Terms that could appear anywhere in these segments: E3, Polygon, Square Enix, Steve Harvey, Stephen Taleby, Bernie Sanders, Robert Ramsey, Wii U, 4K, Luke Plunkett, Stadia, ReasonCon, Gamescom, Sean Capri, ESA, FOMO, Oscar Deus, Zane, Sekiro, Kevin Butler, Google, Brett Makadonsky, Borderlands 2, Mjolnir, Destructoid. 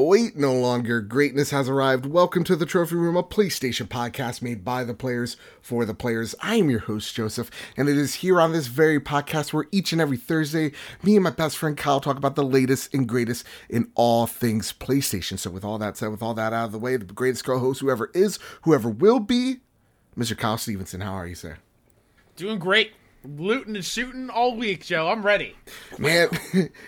Wait no longer, greatness has arrived. Welcome to the Trophy Room, a PlayStation podcast made by the players for the players. I am your host, Joseph, and it is here on this very podcast where each and every Thursday, me and my best friend Kyle talk about the latest and greatest in all things PlayStation. So with all that said, with all that out of the way, the greatest co-host whoever is, whoever will be, Mr. Kyle Stevenson. How are you, sir? Doing great. Looting and shooting all week, Joe. I'm ready. Man,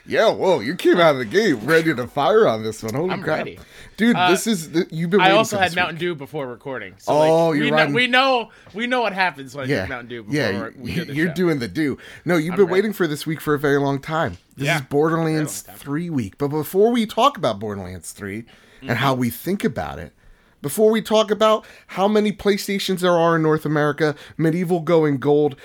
yeah, whoa, you came out of the gate ready to fire on this one. Holy crap. Ready. Dude, this is, you've been waiting. I also had Mountain Dew before recording. So oh, like, you're right. We know what happens when I drink Mountain Dew before we do the show. Doing the Dew. No, you've been waiting for this week for a very long time. This is Borderlands 3 week. But before we talk about Borderlands 3 and how we think about it, before we talk about how many PlayStations there are in North America, Medieval going gold,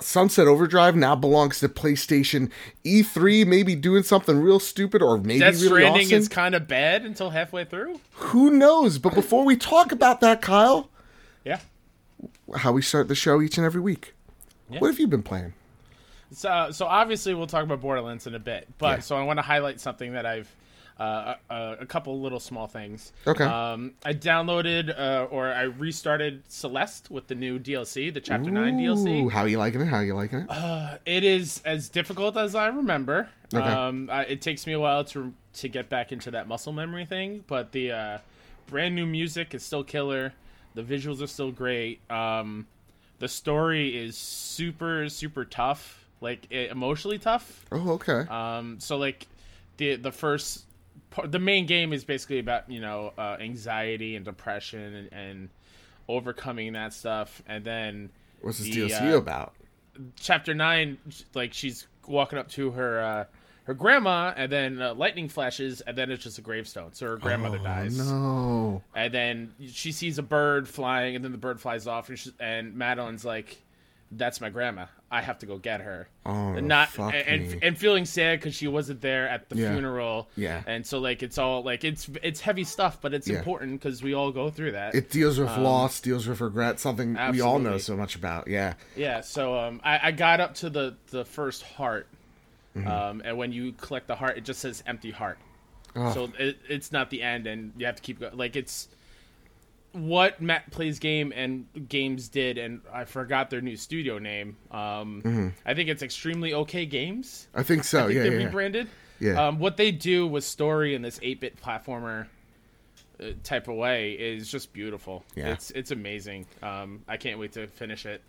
Sunset Overdrive now belongs to PlayStation. E3 maybe doing something real stupid or maybe Death really awesome. Death Stranding is kind of bad until halfway through. Who knows? But before we talk about that, Kyle, how we start the show each and every week. Yeah. What have you been playing? So obviously we'll talk about Borderlands in a bit, but so I want to highlight something that I've a couple little small things. Okay. I downloaded or I restarted Celeste with the new DLC, the Chapter 9 DLC. How are you liking it? It is as difficult as I remember. Okay. It takes me a while to get back into that muscle memory thing, but the brand new music is still killer. The visuals are still great. The story is super, super tough, like emotionally tough. Oh, okay. So like the first. The main game is basically about, anxiety and depression and overcoming that stuff. And then what's this DLC about? Chapter 9, like she's walking up to her grandma and then lightning flashes and then it's just a gravestone. So her grandmother dies. No. And then she sees a bird flying and then the bird flies off and Madeline's like, that's my grandma. I have to go get her. Oh, and feeling sad because she wasn't there at the funeral. Yeah, and so like it's all like it's heavy stuff, but it's important because we all go through that. It deals with loss, deals with regret, something we all know so much about. Yeah. So I got up to the first heart, and when you collect the heart, it just says empty heart. Oh. So it's not the end, and you have to keep going. Like it's. What Matt Plays game and games did, and I forgot their new studio name. I think it's Extremely Okay Games. I think so. They rebranded. Yeah. What they do with story in this 8-bit platformer type of way is just beautiful. Yeah. It's amazing. I can't wait to finish it.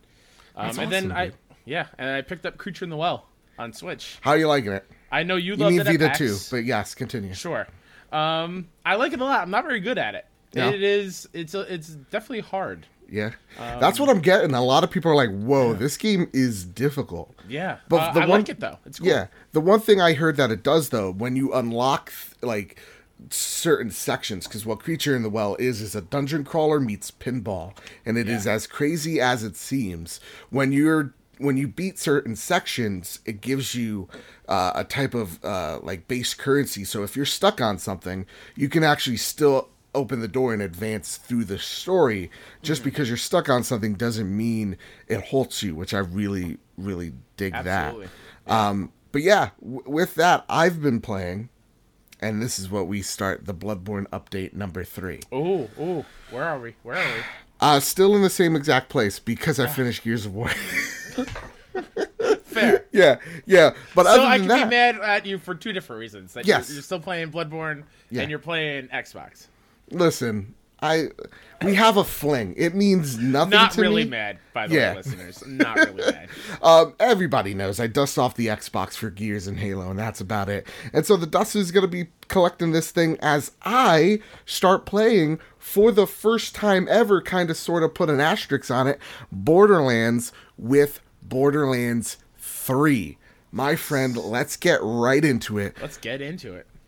That's and awesome, then dude. I picked up Creature in the Well on Switch. How are you liking it? I know you love it. You need Vita too, but yes, continue. Sure. I like it a lot. I'm not very good at it. No. It is. It's definitely hard. Yeah, that's what I'm getting. A lot of people are like, "Whoa, this game is difficult." Yeah, but I like it though. It's cool. Yeah, the one thing I heard that it does though, when you unlock like certain sections, because what Creature in the Well is a dungeon crawler meets pinball, and it is as crazy as it seems. When you beat certain sections, it gives you a type of like base currency. So if you're stuck on something, you can actually still open the door and advance through the story. Just because you're stuck on something doesn't mean it halts you, which I really, really dig. Absolutely. That. Yeah. But yeah, with that, I've been playing, and this is what we start the Bloodborne update number 3. Oh, where are we? Still in the same exact place because I finished Gears of War. Fair. Yeah. But so I can be mad at you for two different reasons. That you're still playing Bloodborne and you're playing Xbox. Listen, we have a fling. It means nothing to me. Not really mad, by the way, listeners. Not really mad. Everybody knows I dust off the Xbox for Gears and Halo, and that's about it. And so the dust is going to be collecting this thing as I start playing, for the first time ever, kind of sort of put an asterisk on it, Borderlands with Borderlands 3. My friend, let's get right into it.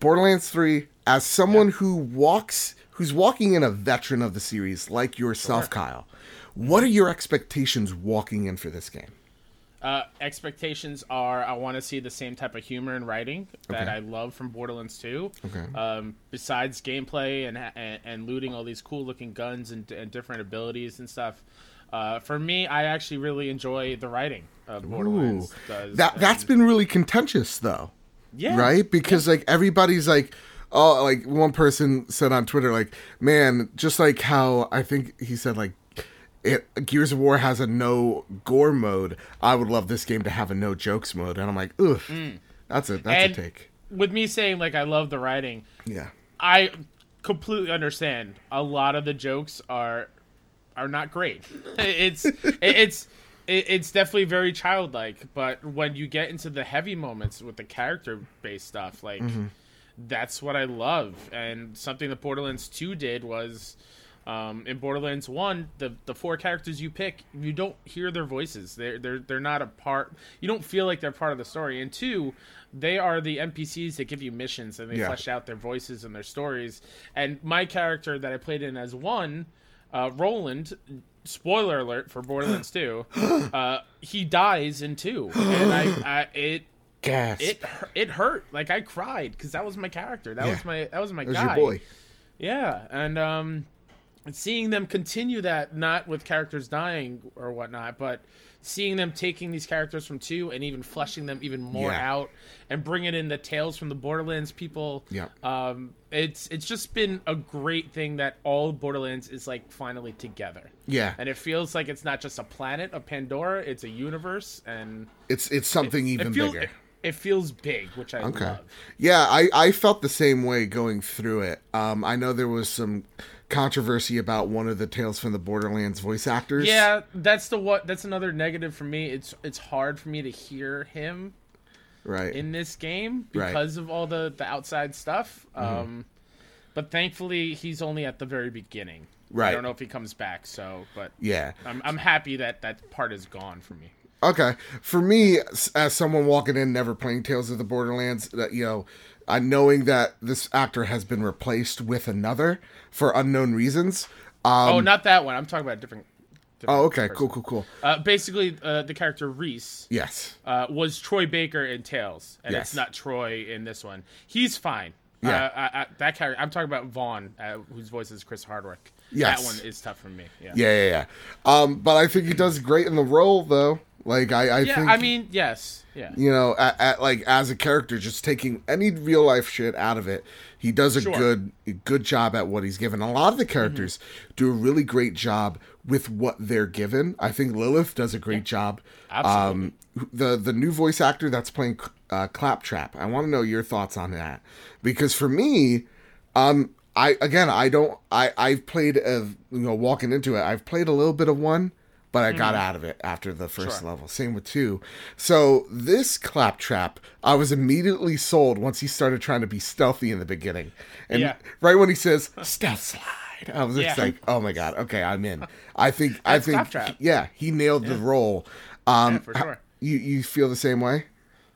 Borderlands 3, as someone who's walking in a veteran of the series like yourself, Kyle, what are your expectations walking in for this game? Expectations are I want to see the same type of humor and writing that I love from Borderlands 2. Okay. Besides gameplay and looting all these cool-looking guns and different abilities and stuff. For me, I actually really enjoy the writing of Borderlands. That's been really contentious, though. Yeah. Right? Because like everybody's like, all, like, one person said on Twitter, like, man, just like how I think he said, like, Gears of War has a no gore mode. I would love this game to have a no jokes mode. And I'm like, oof, that's a take. With me saying, like, I love the writing. Yeah. I completely understand. A lot of the jokes are not great. It's definitely very childlike, but when you get into the heavy moments with the character-based stuff, like, that's what I love. And something that Borderlands 2 did was, in Borderlands 1, the four characters you pick, you don't hear their voices. They're not a part. You don't feel like they're part of the story. And 2, they are the NPCs that give you missions, and they flesh out their voices and their stories. And my character that I played in as 1, Roland... spoiler alert for Borderlands 2. He dies in 2, and it hurt. Like, I cried because that was my character. That was my guy. Your boy. Yeah, and seeing them continue that, not with characters dying or whatnot, but seeing them taking these characters from 2 and even fleshing them even more out and bringing in the Tales from the Borderlands people. Yeah. It's just been a great thing that all Borderlands is, like, finally together. Yeah. And it feels like it's not just a planet of Pandora, it's a universe, and it's something bigger. It feels big, which I love. Yeah, I felt the same way going through it. I know there was some controversy about one of the Tales from the Borderlands voice actors. Yeah, that's another negative for me. It's hard for me to hear him in this game because of all the outside stuff. But thankfully, he's only at the very beginning. Right. I don't know if he comes back. So, but yeah, I'm happy that part is gone for me. Okay, for me, as someone walking in, never playing Tales of the Borderlands, that, you know, knowing that this actor has been replaced with another for unknown reasons. Not that one. I'm talking about a different okay, person. Cool. Basically, the character Reese. Yes. Was Troy Baker in Tales, and it's not Troy in this one. He's fine. Yeah. That character. I'm talking about Vaughn, whose voice is Chris Hardwick. Yes. That one is tough for me. Yeah. But I think he does great in the role, though. Like, I think... I mean, yes. Yeah. You know, like, as a character, just taking any real-life shit out of it, he does a good job at what he's given. A lot of the characters do a really great job with what they're given. I think Lilith does a great job. Absolutely. The new voice actor that's playing Claptrap, I want to know your thoughts on that. Because for me, I've played a little bit of one. But I got out of it after the first level. Same with 2. So this Claptrap, I was immediately sold once he started trying to be stealthy in the beginning. And right when he says, stealth slide, I was just like, oh my God, okay, I'm in. I think Claptrap. Yeah, he nailed the role. For sure. You feel the same way?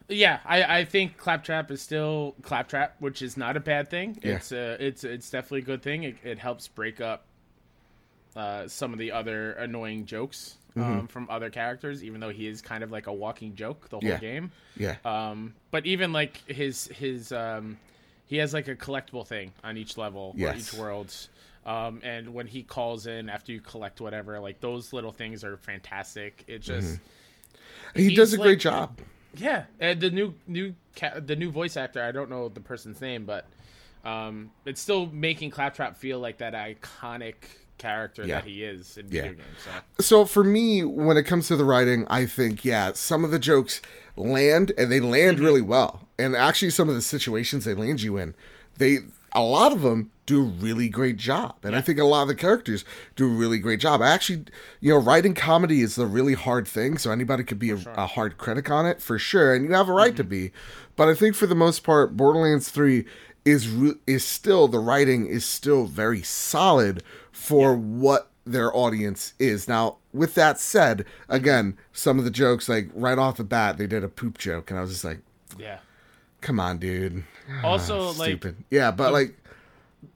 Yeah, I think Claptrap is still Claptrap, which is not a bad thing. Yeah. It's definitely a good thing. It helps break up some of the other annoying jokes from other characters, even though he is kind of like a walking joke the whole game. Yeah. But even like his he has like a collectible thing on each level or each world. And when he calls in after you collect whatever, like those little things are fantastic. It just he does a great job. Yeah, and the new voice actor, I don't know the person's name, but it's still making Claptrap feel like that iconic character that he is in video games. So for me, when it comes to the writing, I think some of the jokes land, and they land really well. And actually, some of the situations they land you in, a lot of them do a really great job. And I think a lot of the characters do a really great job. I actually, writing comedy is the really hard thing, so anybody could be a hard critic on it for sure, and you have a right to be. But I think for the most part, Borderlands 3 is still, the writing is still very solid for what their audience is. Now, with that said, again, some of the jokes, like right off the bat, they did a poop joke, and I was just like, "Yeah, come on, dude." Also, stupid. But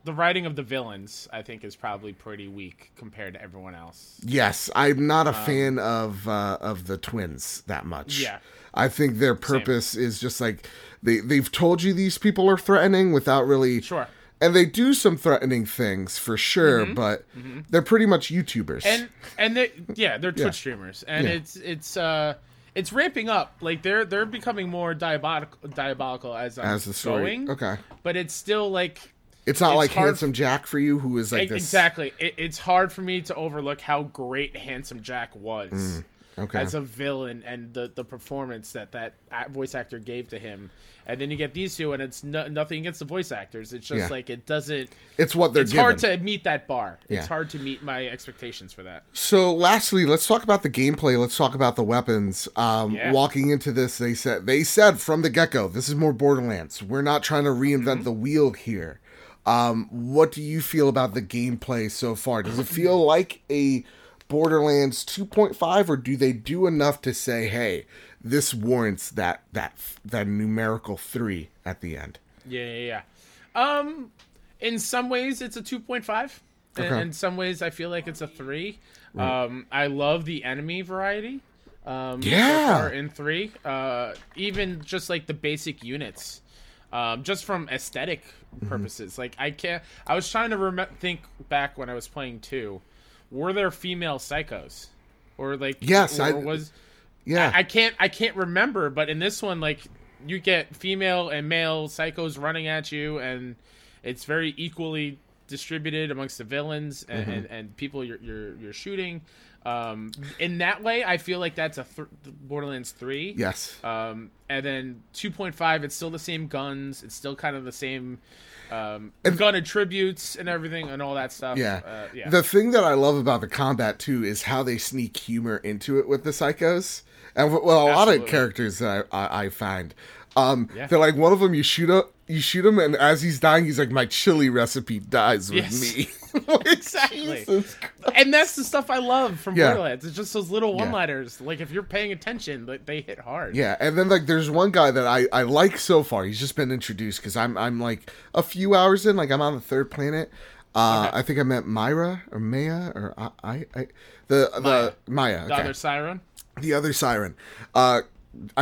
the writing of the villains, I think, is probably pretty weak compared to everyone else. Yes, I'm not a fan of the twins that much. Yeah, I think their purpose is just like they've told you these people are threatening without really And they do some threatening things for sure, but they're pretty much YouTubers. And they're Twitch streamers. And it's It's ramping up. Like they're becoming more diabolical as the story. Going. Okay, but it's still like it's not like Handsome Jack for you, who is like this. Exactly. It's hard for me to overlook how great Handsome Jack was as a villain and the performance that voice actor gave to him. And then you get these two, and it's nothing against the voice actors. It's just like it doesn't. It's what they're. It's given. Hard to meet that bar. Yeah. It's hard to meet my expectations for that. So, lastly, let's talk about the gameplay. Let's talk about the weapons. Walking into this, they said from the get-go, this is more Borderlands. We're not trying to reinvent the wheel here. What do you feel about the gameplay so far? Does it feel like a Borderlands 2.5, or do they do enough to say, hey, this warrants that numerical 3 at the end? Yeah. In some ways, it's a 2.5. Okay. And in some ways, I feel like it's a 3. Right. I love the enemy variety. So in 3. Even just like the basic units. Just from aesthetic purposes. Like, I was trying to think back when I was playing 2. Were there female psychos? Or, like... Yes, Yeah. I can't remember, but in this one, like, you get female and male psychos running at you, and it's very equally distributed amongst the villains and people you're shooting. In that way, I feel like that's a Borderlands 3. Yes. And then 2.5, it's still the same guns. It's still kind of the same gun attributes and everything and all that stuff. Yeah. The thing that I love about the combat, too, is how they sneak humor into it with the psychos. And, well, a lot of characters that I find. They're like, one of them you shoot him, and as he's dying, he's like, my chili recipe dies with me. Like, exactly. And that's the stuff I love from Borderlands. It's just those little one-liners. Like, if you're paying attention, like, they hit hard. Yeah, and then, like, there's one guy that I like so far. He's just been introduced, because I'm like, a few hours in. Like, I'm on the third planet. I think I met Myra, or Maya, or Maya. Okay. The other siren? The other siren. I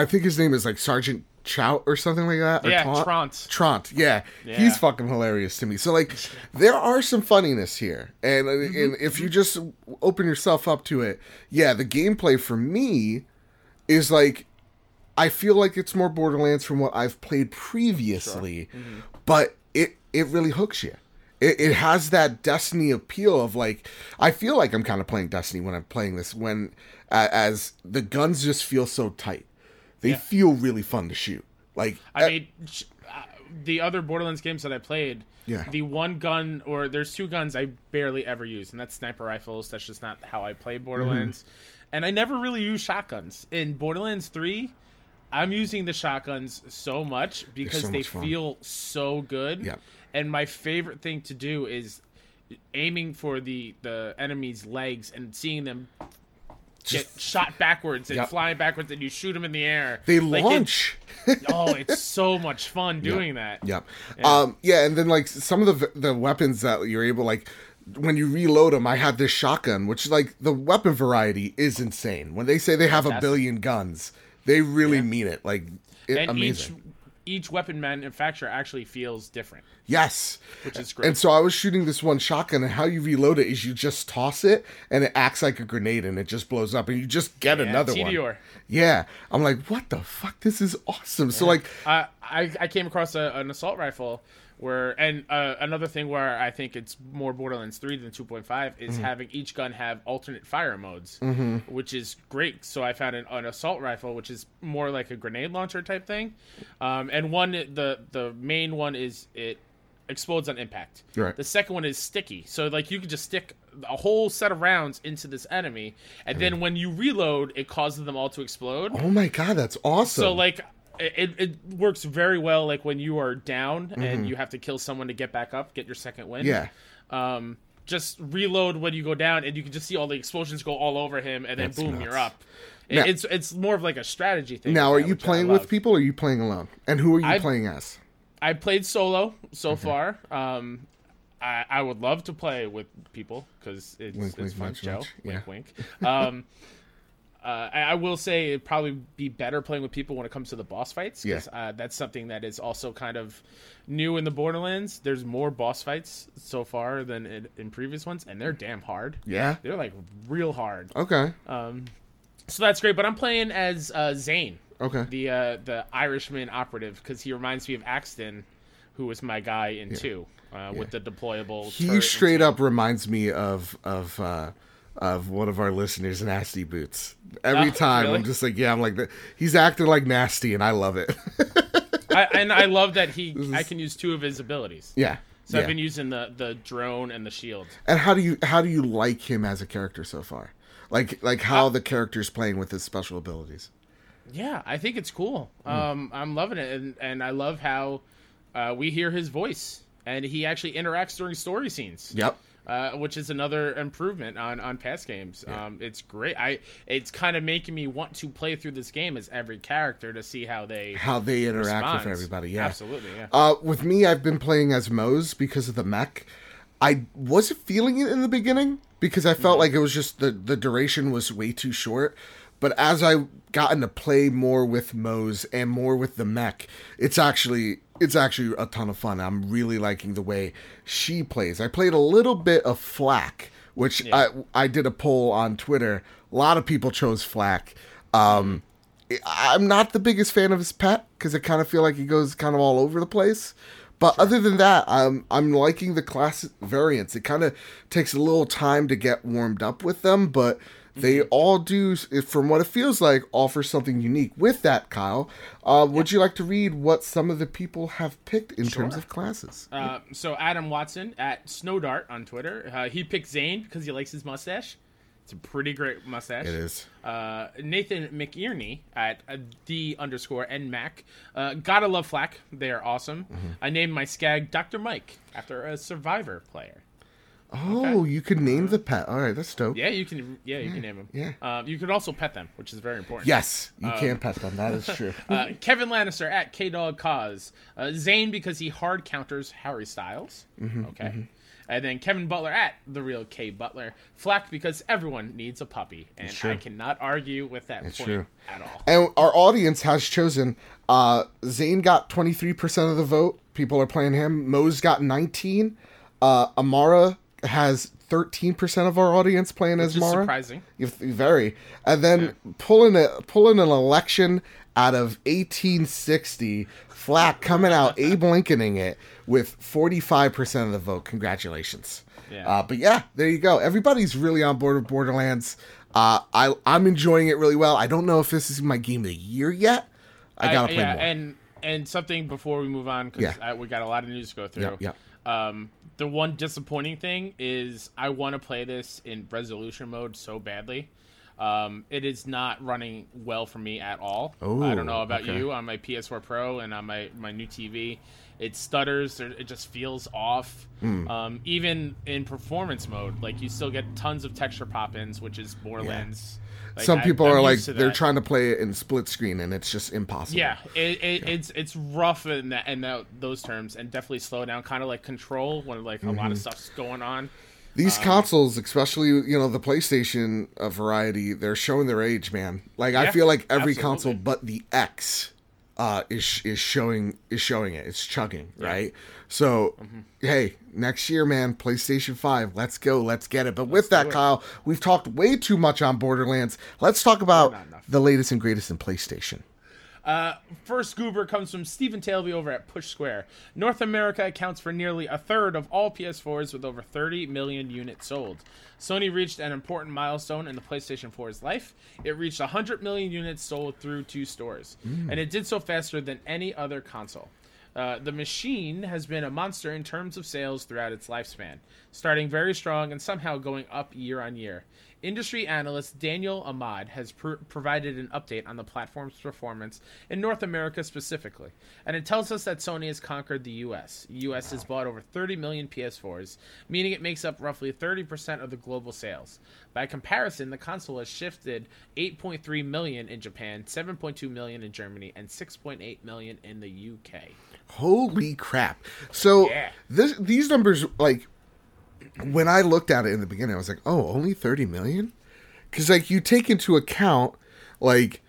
think his name is, like, Sergeant Chout or something like that. Yeah, Trant. Yeah, he's fucking hilarious to me. So, like, there are some funniness here. And if you just open yourself up to it, the gameplay for me is, like, I feel like it's more Borderlands from what I've played previously. Sure. But it really hooks you. It has that Destiny appeal of, like, I feel like I'm kind of playing Destiny when I'm playing this, when as the guns just feel so tight. They feel really fun to shoot. Like, I mean, the other Borderlands games that I played, the one gun, or there's two guns I barely ever use, and that's sniper rifles. That's just not how I play Borderlands. And I never really use shotguns. In Borderlands 3, I'm using the shotguns so much because they feel so good. Yeah. And my favorite thing to do is aiming for the enemy's legs and seeing them get shot backwards and flying backwards, and you shoot them in the air. They launch. It's so much fun doing that. And then, like, some of the weapons that you're able, like, when you reload them, I had this shotgun, which, like, the weapon variety is insane. When they say they have a billion guns, they really mean it. Like, it's amazing. Each weapon manufacturer actually feels different. Yes. Which is great. And so I was shooting this one shotgun, and how you reload it is you just toss it, and it acts like a grenade, and it just blows up, and you just get another TDR. One. Yeah. I'm like, what the fuck? This is awesome. Yeah. So, like... I came across an assault rifle where... And another thing where I think it's more Borderlands 3 than 2.5 is having each gun have alternate fire modes, which is great. So I found an assault rifle, which is more like a grenade launcher type thing. And one, the main one is it explodes on impact. Right. The second one is sticky. So, like, you can just stick a whole set of rounds into this enemy. And then when you reload, it causes them all to explode. Oh, my God. That's awesome. So, like... It works very well, like, when you are down and you have to kill someone to get back up, get your second win. Yeah. Just reload when you go down, and you can just see all the explosions go all over him, and then that's boom, nuts. You're up. Now, it's more of like a strategy thing. Now, are you playing with people, or are you playing alone? And who are you playing as? I played solo so far. I would love to play with people, because it's fun, Joe. Wink, wink. I will say it'd probably be better playing with people when it comes to the boss fights. Because that's something that is also kind of new in the Borderlands. There's more boss fights so far than in previous ones, and they're damn hard. Yeah. They're, like, real hard. Okay. So that's great, but I'm playing as Zane. Okay. The Irishman operative, because he reminds me of Axton, who was my guy in 2, with the deployable. He straight up reminds me of one of our listeners, Nasty Boots. Every time, really? I'm just like, I'm like, he's acting like Nasty, and I love it. I love that I can use two of his abilities. Yeah. So I've been using the drone and the shield. And how do you like him as a character so far? Like how the character's playing with his special abilities. Yeah, I think it's cool. I'm loving it, and I love how we hear his voice, and he actually interacts during story scenes. Yep. Which is another improvement on past games. Yeah. It's great. It's kind of making me want to play through this game as every character to see how they interact with everybody. Yeah, absolutely. Yeah. With me, I've been playing as Moze because of the mech. I wasn't feeling it in the beginning because I felt like it was just the duration was way too short. But as I've gotten to play more with Moze and more with the mech, it's actually a ton of fun. I'm really liking the way she plays. I played a little bit of Flak, which I did a poll on Twitter. A lot of people chose Flak. I'm not the biggest fan of his pet because I kind of feel like he goes kind of all over the place. But other than that, I'm liking the class variants. It kind of takes a little time to get warmed up with them, but they all do, from what it feels like, offer something unique. With that, Kyle, would you like to read what some of the people have picked in terms of classes? So Adam Watson at Snowdart on Twitter, he picked Zane because he likes his mustache. It's a pretty great mustache. It is. Nathan McInerney at D_NMAC. Gotta love Flak. They are awesome. Mm-hmm. I named my Skag Dr. Mike after a Survivor player. Oh, okay. You could name the pet. All right, that's dope. Yeah, you can. Yeah, you can name them. Yeah. You could also pet them, which is very important. Yes, you can pet them. That is true. Kevin Lannister at KDog Cause. Zane because he hard counters Harry Styles. Mm-hmm, okay. Mm-hmm. And then Kevin Butler at The Real K Butler. Flak because everyone needs a puppy, and I cannot argue with that point at all. And our audience has chosen. Zane got 23% of the vote. People are playing him. Moze got 19%. Amara has 13% of our audience playing as Mara. Surprising. Very. And then pulling an election out of 1860, Flak coming out, Abe Lincolning it with 45% of the vote. Congratulations. Yeah. But yeah, there you go. Everybody's really on board with Borderlands. I'm enjoying it really well. I don't know if this is my game of the year yet. I gotta play more. And something before we move on, because we got a lot of news to go through. Yeah. The one disappointing thing is I want to play this in resolution mode so badly. It is not running well for me at all. Ooh, I don't know about you. On my PS4 Pro and on my new TV, it stutters. It just feels off. Even in performance mode, like you still get tons of texture pop-ins, which is Borderlands. Yeah. Like, they're trying to play it in split screen, and it's just impossible. Yeah, it's rough in those terms, and definitely slow down. Kind of like Control, when a lot of stuff's going on. These consoles, especially the PlayStation variety, they're showing their age, man. Like I feel like every console but the X is showing it. It's chugging, right? So hey, next year, man, PlayStation 5, let's go, let's get it. But with that, Kyle, we've talked way too much on Borderlands. Let's talk about the latest and greatest in PlayStation. First goober comes from Stephen Taleby over at Push Square. North America accounts for nearly a third of all PS4s with over 30 million units sold. Sony reached an important milestone in the PlayStation 4's life. It reached 100 million units sold through 2 stores, and it did so faster than any other console. The machine has been a monster in terms of sales throughout its lifespan, starting very strong and somehow going up year on year. Industry analyst Daniel Ahmad has provided an update on the platform's performance in North America specifically, and it tells us that Sony has conquered the U.S. Has bought over 30 million PS4s, meaning it makes up roughly 30% of the global sales. By comparison, the console has shifted 8.3 million in Japan, 7.2 million in Germany, and 6.8 million in the UK. Holy crap. So these numbers, like, when I looked at it in the beginning, I was like, oh, only 30 million? Because, like, you take into account, like,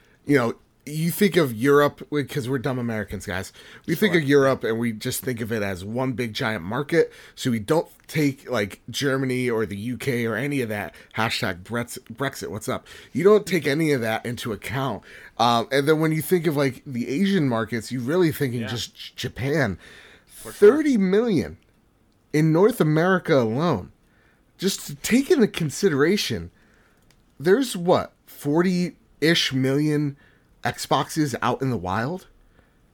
you think of Europe, because we're dumb Americans, guys. We think of Europe and we just think of it as one big giant market. So we don't take like Germany or the UK or any of that. Hashtag Brexit, what's up? You don't take any of that into account. And then when you think of like the Asian markets, you're really thinking just Japan. 30 million in North America alone. Just to take into consideration, there's what, 40-ish million Xboxes out in the wild?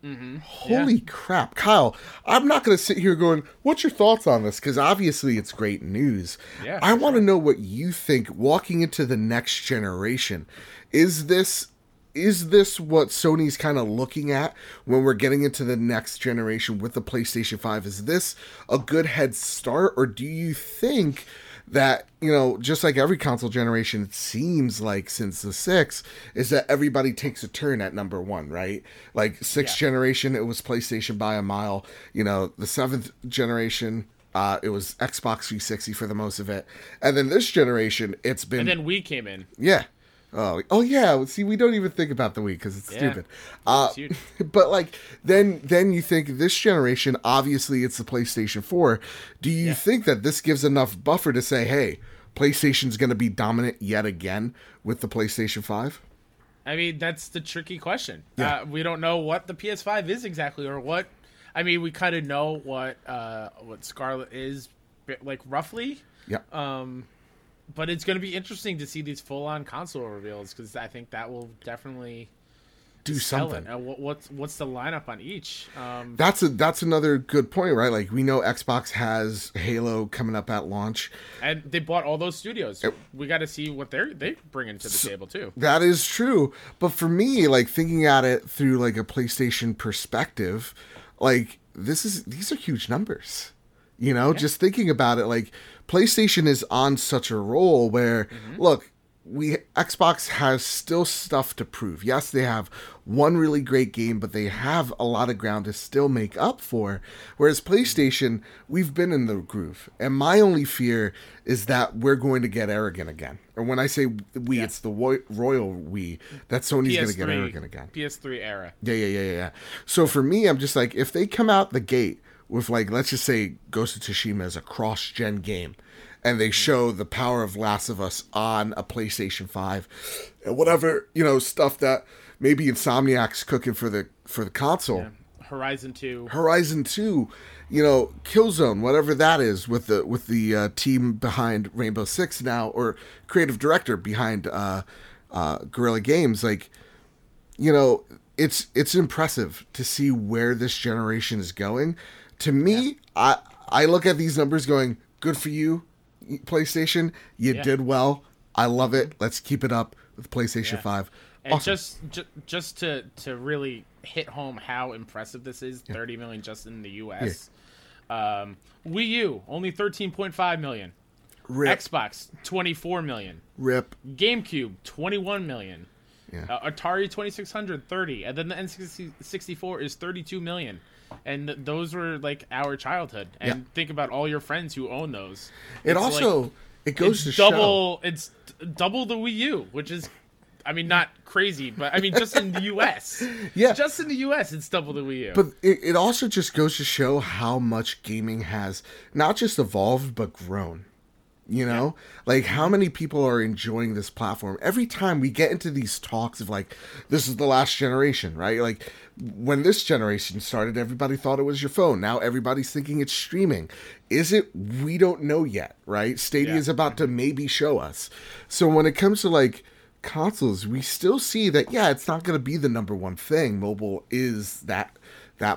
Mm-hmm. Holy crap. Kyle, I'm not going to sit here going, what's your thoughts on this? Because obviously it's great news. Yeah, I want to know what you think walking into the next generation. Is this what Sony's kind of looking at when we're getting into the next generation with the PlayStation 5? Is this a good head start, or do you think that, you know, just like every console generation, it seems like since the 6, is that everybody takes a turn at number one, right? Like 6th generation, it was PlayStation by a mile. You know, the 7th generation, it was Xbox 360 for the most of it. And then this generation, it's been... And then Wii came in. Yeah. Oh yeah. See, we don't even think about the Wii because it's stupid. But like, then you think this generation, obviously it's the PlayStation 4. Do you think that this gives enough buffer to say, hey, PlayStation's going to be dominant yet again with the PlayStation 5? I mean, that's the tricky question. Yeah. We don't know what the PS5 is exactly, or what. I mean, we kind of know what Scarlet is, like roughly. Yeah. But it's going to be interesting to see these full-on console reveals, because I think that will definitely do something. What's the lineup on each? That's another good point, right? Like, we know Xbox has Halo coming up at launch, and they bought all those studios. We got to see what they bring into the table too. That is true. But for me, like thinking at it through like a PlayStation perspective, like these are huge numbers. You know, just thinking about it, like PlayStation is on such a roll where, look, Xbox has still stuff to prove. Yes, they have one really great game, but they have a lot of ground to still make up for. Whereas PlayStation, we've been in the groove. And my only fear is that we're going to get arrogant again. And when I say we, it's the royal we, that Sony's going to get arrogant again. PS3 era. Yeah. So for me, I'm just like, if they come out the gate with, like, let's just say Ghost of Tsushima as a cross-gen game, and they show the power of Last of Us on a PlayStation 5, and whatever, you know, stuff that maybe Insomniac's cooking for the console. Yeah. Horizon 2, you know, Killzone, whatever that is, with the team behind Rainbow Six now, or creative director behind Guerrilla Games, like, you know, it's impressive to see where this generation is going. To me, I look at these numbers going, good for you, PlayStation. You did well. I love it. Let's keep it up with PlayStation 5. And awesome. just to really hit home how impressive this is, 30 million just in the U.S. Yeah. Wii U, only 13.5 million. Rip. Xbox, 24 million. Rip. GameCube, 21 million. Yeah. Atari 2600, 30. And then the N64 is 32 million. And those were like our childhood. And think about all your friends who own those. It also, like, it goes to double, show. It's double the Wii U, which is, I mean, not crazy, but I mean, just in the U.S. Yeah. Just in the U.S., it's double the Wii U. But it also just goes to show how much gaming has not just evolved, but grown. You know, like how many people are enjoying this platform. Every time we get into these talks of like, this is the last generation, right? Like when this generation started, everybody thought it was your phone. Now everybody's thinking it's streaming. Is it? We don't know yet, right? Stadia is about to maybe show us. So when it comes to like consoles, we still see that, it's not going to be the number one thing. Mobile is that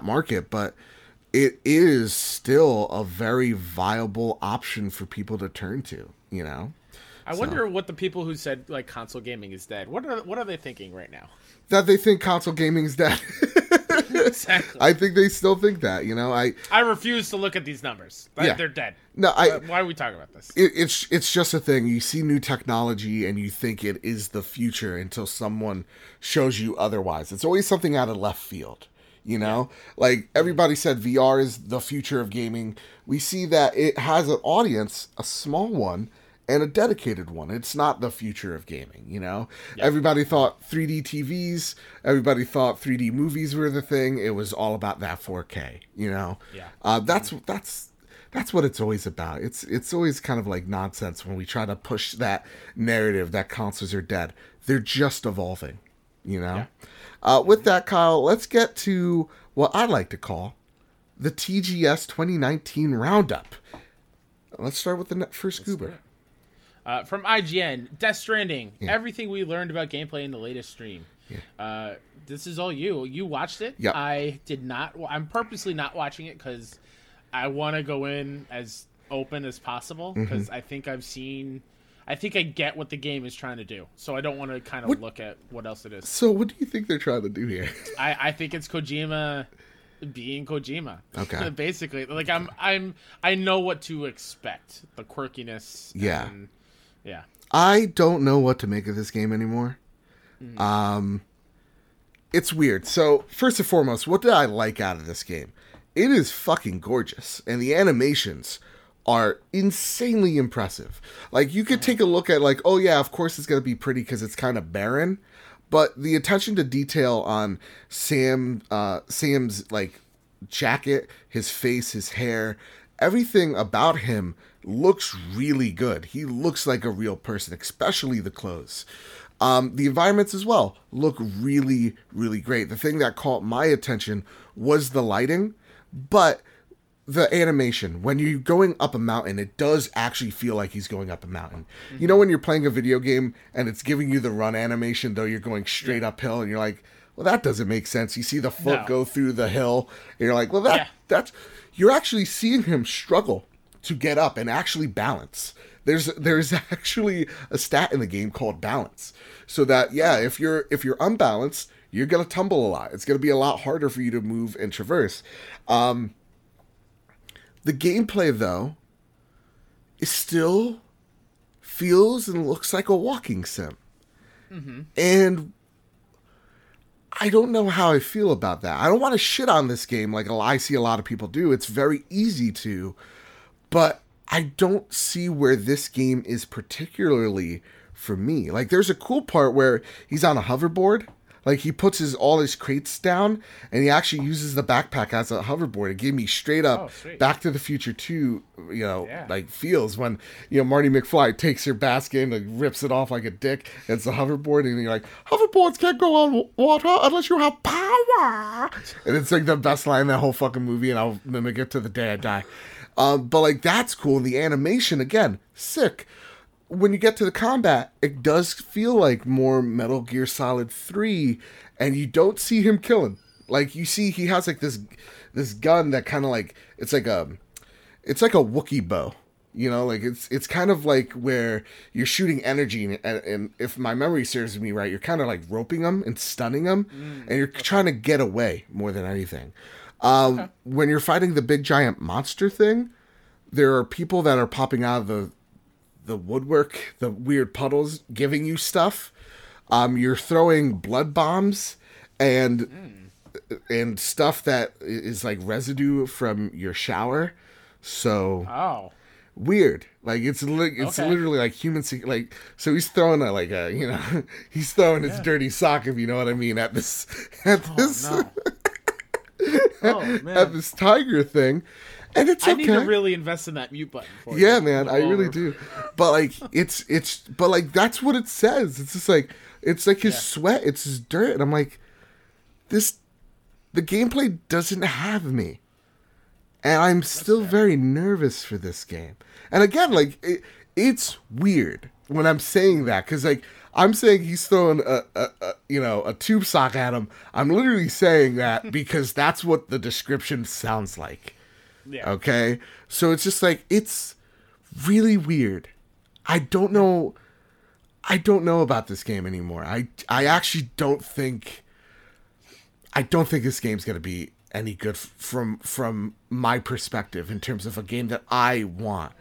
market, but it is still a very viable option for people to turn to, you know? I wonder what the people who said, like, console gaming is dead, what are they thinking right now? That they think console gaming is dead. Exactly. I think they still think that, you know? I refuse to look at these numbers. Like, they're dead. No, why are we talking about this? It's just a thing. You see new technology and you think it is the future until someone shows you otherwise. It's always something out of left field. You know, like everybody said, VR is the future of gaming. We see that it has an audience, a small one, and a dedicated one. It's not the future of gaming, you know? Yeah. Everybody thought 3D TVs, everybody thought 3D movies were the thing. It was all about that 4K, you know? Yeah. That's what it's always about. It's always kind of like nonsense when we try to push that narrative that consoles are dead. They're just evolving, you know? Yeah. With that, Kyle, let's get to what I like to call the TGS 2019 Roundup. Let's start with the first goober. From IGN, Death Stranding, everything we learned about gameplay in the latest stream. Yeah. This is all you. You watched it. Yep. I did not. I'm purposely not watching it because I want to go in as open as possible because I think I've seen... I think I get what the game is trying to do, so I don't want to kind of look at what else it is. So what do you think they're trying to do here? I think it's Kojima being Kojima. Okay. Basically, like I know what to expect. The quirkiness. Yeah. And, yeah. I don't know what to make of this game anymore. Mm. It's weird. So first and foremost, what did I like out of this game? It is fucking gorgeous, and the animations are insanely impressive. Like, you could take a look at, like, oh yeah, of course it's going to be pretty because it's kind of barren, but the attention to detail on Sam's like jacket, his face, his hair, everything about him looks really good. He looks like a real person, especially the clothes. The environments as well look really, really great. The thing that caught my attention was the lighting, but the animation, when you're going up a mountain, it does actually feel like he's going up a mountain. Mm-hmm. You know when you're playing a video game and it's giving you the run animation, though you're going straight uphill, and you're like, well, that doesn't make sense. You see the foot go through the hill, and you're like, well, that's... You're actually seeing him struggle to get up and actually balance. There's actually a stat in the game called balance. So that, if you're unbalanced, you're going to tumble a lot. It's going to be a lot harder for you to move and traverse. The gameplay, though, is still feels and looks like a walking sim. Mm-hmm. And I don't know how I feel about that. I don't want to shit on this game like I see a lot of people do. It's very easy to, but I don't see where this game is particularly for me. Like, there's a cool part where he's on a hoverboard. Like, he puts all his crates down, and he actually uses the backpack as a hoverboard. It gave me straight up Back to the Future 2, like, feels when, Marty McFly takes your basket and like, rips it off like a dick. It's a hoverboard, and you're like, hoverboards can't go on water unless you have power. And it's, like, the best line in that whole fucking movie, and I'll mimic it to the day I die. But, like, that's cool. And the animation, again, sick. When you get to the combat, it does feel like more Metal Gear Solid 3, and you don't see him killing. Like, you see he has, like, this gun that kind of, like, it's like a Wookiee bow, you know? Like, it's kind of like where you're shooting energy, and if my memory serves me right, you're kind of, like, roping them and stunning them, and you're trying to get away more than anything. When you're fighting the big giant monster thing, there are people that are popping out of the woodwork, the weird puddles, giving you stuff. You're throwing blood bombs and stuff that is like residue from your shower. So weird. Like it's literally like human. So he's throwing he's throwing his dirty sock, if you know what I mean, at this tiger thing. And it's okay. I need to really invest in that mute button. For you. Man, I really do. But like, it's that's what it says. It's just like, his sweat, it's his dirt. And I'm like, the gameplay doesn't have me. And I'm still very nervous for this game. And again, like, it's weird when I'm saying that. Cause like, I'm saying he's throwing a tube sock at him. I'm literally saying that because that's what the description sounds like. Yeah. Okay, so it's just like, it's really weird. I don't know about this game anymore. I actually don't think this game's gonna be any good from my perspective in terms of a game that I want.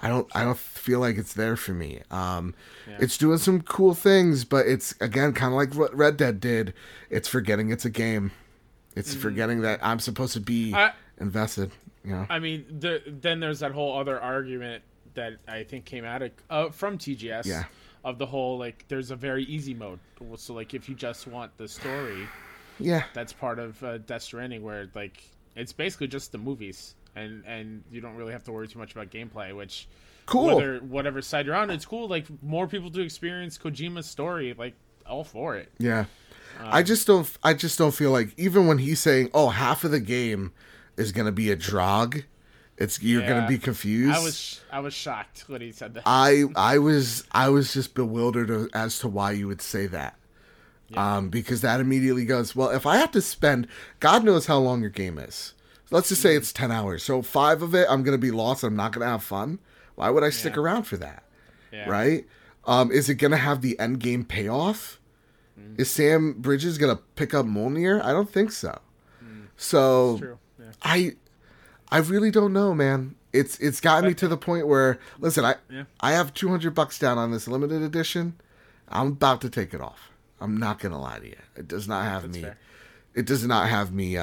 I don't feel like it's there for me. It's doing some cool things, but it's again kind of like what Red Dead did. It's forgetting it's a game. It's forgetting that I'm supposed to be invested. Yeah. I mean, then there's that whole other argument that I think came out of, from TGS of the whole, like, there's a very easy mode. So, like, if you just want the story, that's part of Death Stranding, where, like, it's basically just the movies, and you don't really have to worry too much about gameplay, which... Cool. Whatever side you're on, it's cool. Like, more people to experience Kojima's story, like, all for it. Yeah. I just don't feel like, even when he's saying, oh, half of the game is going to be a drog, you're going to be confused. I was shocked when he said that. I was just bewildered as to why you would say that. Yeah. Because that immediately goes, well, if I have to spend, God knows how long your game is. Let's just say it's 10 hours. So 5 of it, I'm going to be lost. And I'm not going to have fun. Why would I stick around for that? Yeah. Right? Is it going to have the end game payoff? Mm. Is Sam Bridges going to pick up Mjolnir? I don't think so. Mm. So yeah. I really don't know, man. It's gotten me to the point where, listen, I have $200 down on this limited edition. I'm about to take it off. I'm not going to lie to you. It does not have me. Fair. It does not have me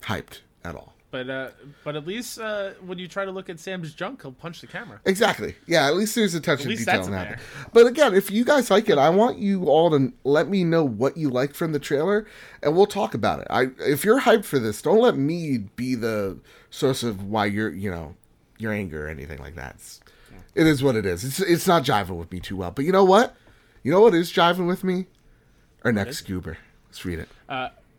hyped at all. But at least when you try to look at Sam's junk, he'll punch the camera. Exactly. Yeah, at least there's attention to detail in that. But again, if you guys like it, I want you all to let me know what you like from the trailer, and we'll talk about it. If you're hyped for this, don't let me be the source of why your anger or anything like that. It is what it is. It's not jiving with me too well. But you know what? You know what is jiving with me? Our next goober. Let's read it.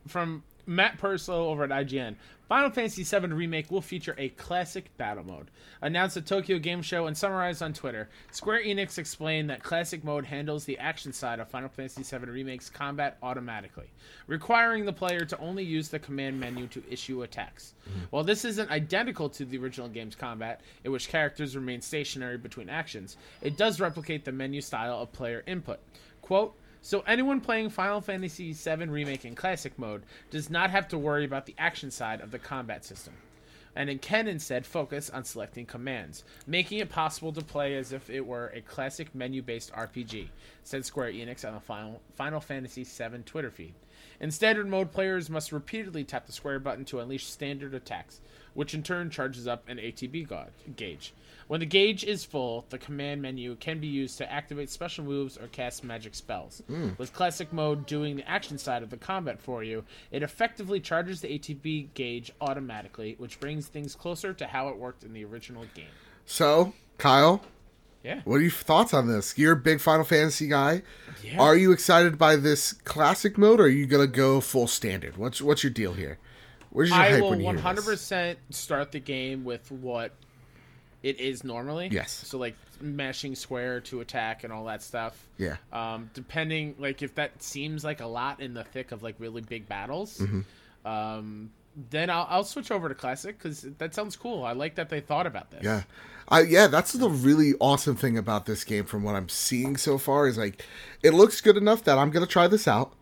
From Matt Perslow over at IGN. Final Fantasy VII Remake will feature a classic battle mode. Announced at Tokyo Game Show and summarized on Twitter, Square Enix explained that classic mode handles the action side of Final Fantasy VII Remake's combat automatically, requiring the player to only use the command menu to issue attacks. While this isn't identical to the original game's combat, in which characters remain stationary between actions, it does replicate the menu style of player input. Quote, so anyone playing Final Fantasy VII Remake in Classic Mode does not have to worry about the action side of the combat system, and it can instead focus on selecting commands, making it possible to play as if it were a classic menu-based RPG, said Square Enix on the Final Fantasy VII Twitter feed. In Standard Mode, players must repeatedly tap the square button to unleash standard attacks, which in turn charges up an ATB gauge. When the gauge is full, the command menu can be used to activate special moves or cast magic spells. With Classic Mode doing the action side of the combat for you, it effectively charges the ATB gauge automatically, which brings things closer to how it worked in the original game. So, Kyle, what are your thoughts on this? You're a big Final Fantasy guy. Yeah. Are you excited by this Classic Mode, or are you going to go full standard? What's your deal here? I will 100% start the game with what it is normally. Yes. So, like, mashing square to attack and all that stuff. Yeah. Depending, like, if that seems like a lot in the thick of, like, really big battles, then I'll switch over to Classic, because that sounds cool. I like that they thought about this. Yeah. That's the really awesome thing about this game from what I'm seeing so far is, like, it looks good enough that I'm going to try this out.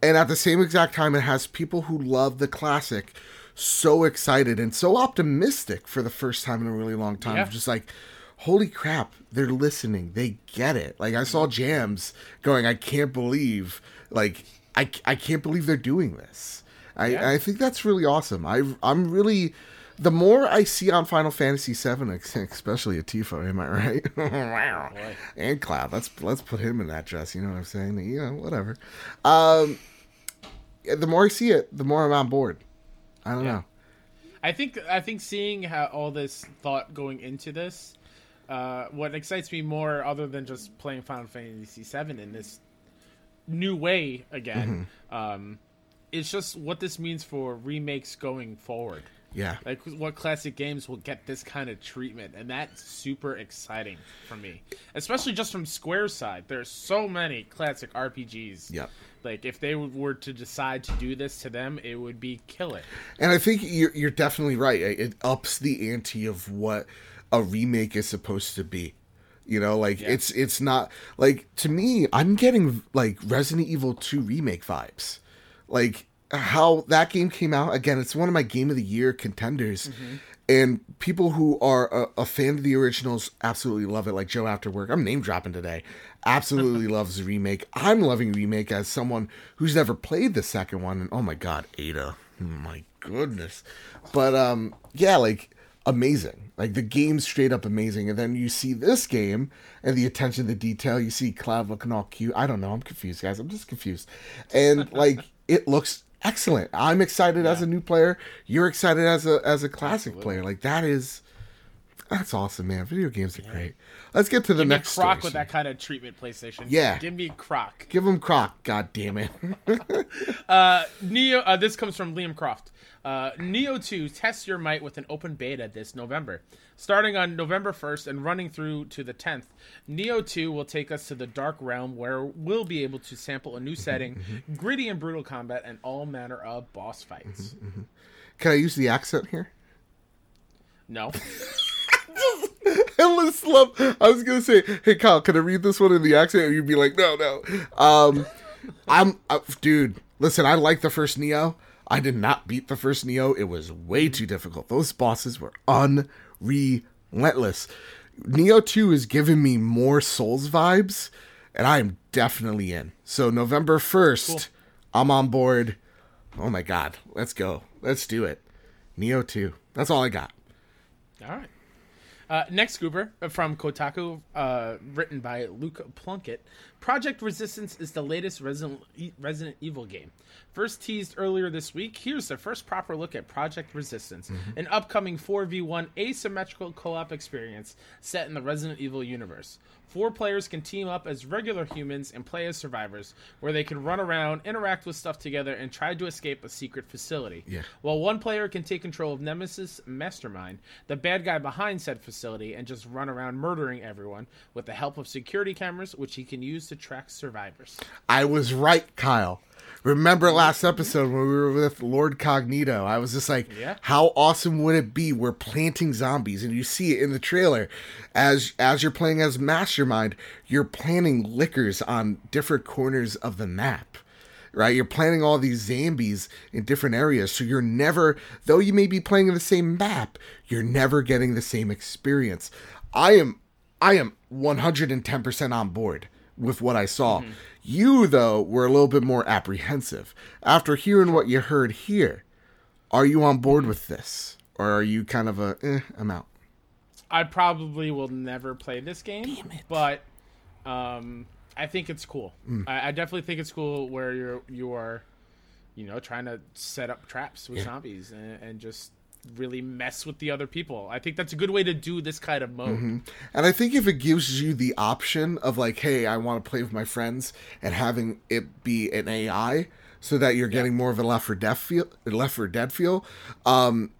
And at the same exact time, it has people who love the classic so excited and so optimistic for the first time in a really long time. Yeah. Just like, holy crap, they're listening. They get it. Like, I saw Jams going, I can't believe they're doing this. I think that's really awesome. I'm really... The more I see on Final Fantasy VII, especially Atifa, am I right? Wow. And Cloud, let's put him in that dress. You know what I'm saying? You know, whatever. The more I see it, the more I'm on board. I don't know. I think seeing how all this thought going into this, what excites me more, other than just playing Final Fantasy VII in this new way again, it's just what this means for remakes going forward. Yeah. Like, what classic games will get this kind of treatment, and that's super exciting for me. Especially just from Square's side. There's so many classic RPGs. Yeah. Like, if they were to decide to do this to them, it would be killer. And I think you're definitely right. It ups the ante of what a remake is supposed to be. You know, like, it's not... Like, to me, I'm getting, like, Resident Evil 2 remake vibes. Like... how that game came out, again, it's one of my Game of the Year contenders, and people who are a fan of the originals absolutely love it, like Joe After Work, I'm name dropping today, absolutely loves the remake. I'm loving remake as someone who's never played the second one, and oh my god, Ada, my goodness. But yeah, like, amazing. Like, the game's straight up amazing. And then you see this game and the attention to detail. You see Cloud looking all cute. I don't know. I'm confused, guys. I'm just confused. And, like, it looks excellent. I'm excited as a new player. You're excited as a classic player. Like, that's awesome, man. Video games are great. Let's get to the next Croc station. With that kind of treatment, PlayStation. Yeah. Give me Croc. Give him Croc, God damn it. Neo. This comes from Liam Croft. Neo 2, test your might with an open beta this November. Starting on November 1st and running through to the 10th, Neo 2 will take us to the dark realm where we'll be able to sample a new setting, gritty and brutal combat, and all manner of boss fights. Can I use the accent here? No. Endless love. I was gonna say, hey Kyle, can I read this one in the accent? And you'd be like, no. Dude, listen, I like the first Neo. I did not beat the first Neo. It was way too difficult. Those bosses were unrelentless. Neo 2 is giving me more Souls vibes, and I am definitely in. So November 1st, cool. I'm on board. Oh my God, let's go. Let's do it. Neo 2. That's all I got. All right. Next Goober from Kotaku, written by Luke Plunkett. Project Resistance is the latest Resident Evil game. First teased earlier this week, here's the first proper look at Project Resistance, an upcoming 4v1 asymmetrical co-op experience set in the Resident Evil universe. 4 players can team up as regular humans and play as survivors, where they can run around, interact with stuff together, and try to escape a secret facility. Yeah. While one player can take control of Nemesis Mastermind, the bad guy behind said facility, and just run around murdering everyone with the help of security cameras, which he can use to track survivors. I was right, Kyle. Remember last episode when we were with Lord Cognito? I was just like, how awesome would it be? We're planting zombies, and you see it in the trailer. As you're playing as Mastermind, you're planting lickers on different corners of the map, right? You're planting all these zombies in different areas, so you're never, though you may be playing in the same map, you're never getting the same experience. I am 110% on board with what I saw. You, though, were a little bit more apprehensive. After hearing what you heard here, are you on board with this? Or are you kind of I'm out? I probably will never play this game. Damn it. But I think it's cool. I definitely think it's cool where you are, you know, trying to set up traps with zombies and just really mess with the other people. I think that's a good way to do this kind of mode. And I think if it gives you the option of like, hey, I want to play with my friends, and having it be an AI so that you're getting more of a Left 4 Dead feel, that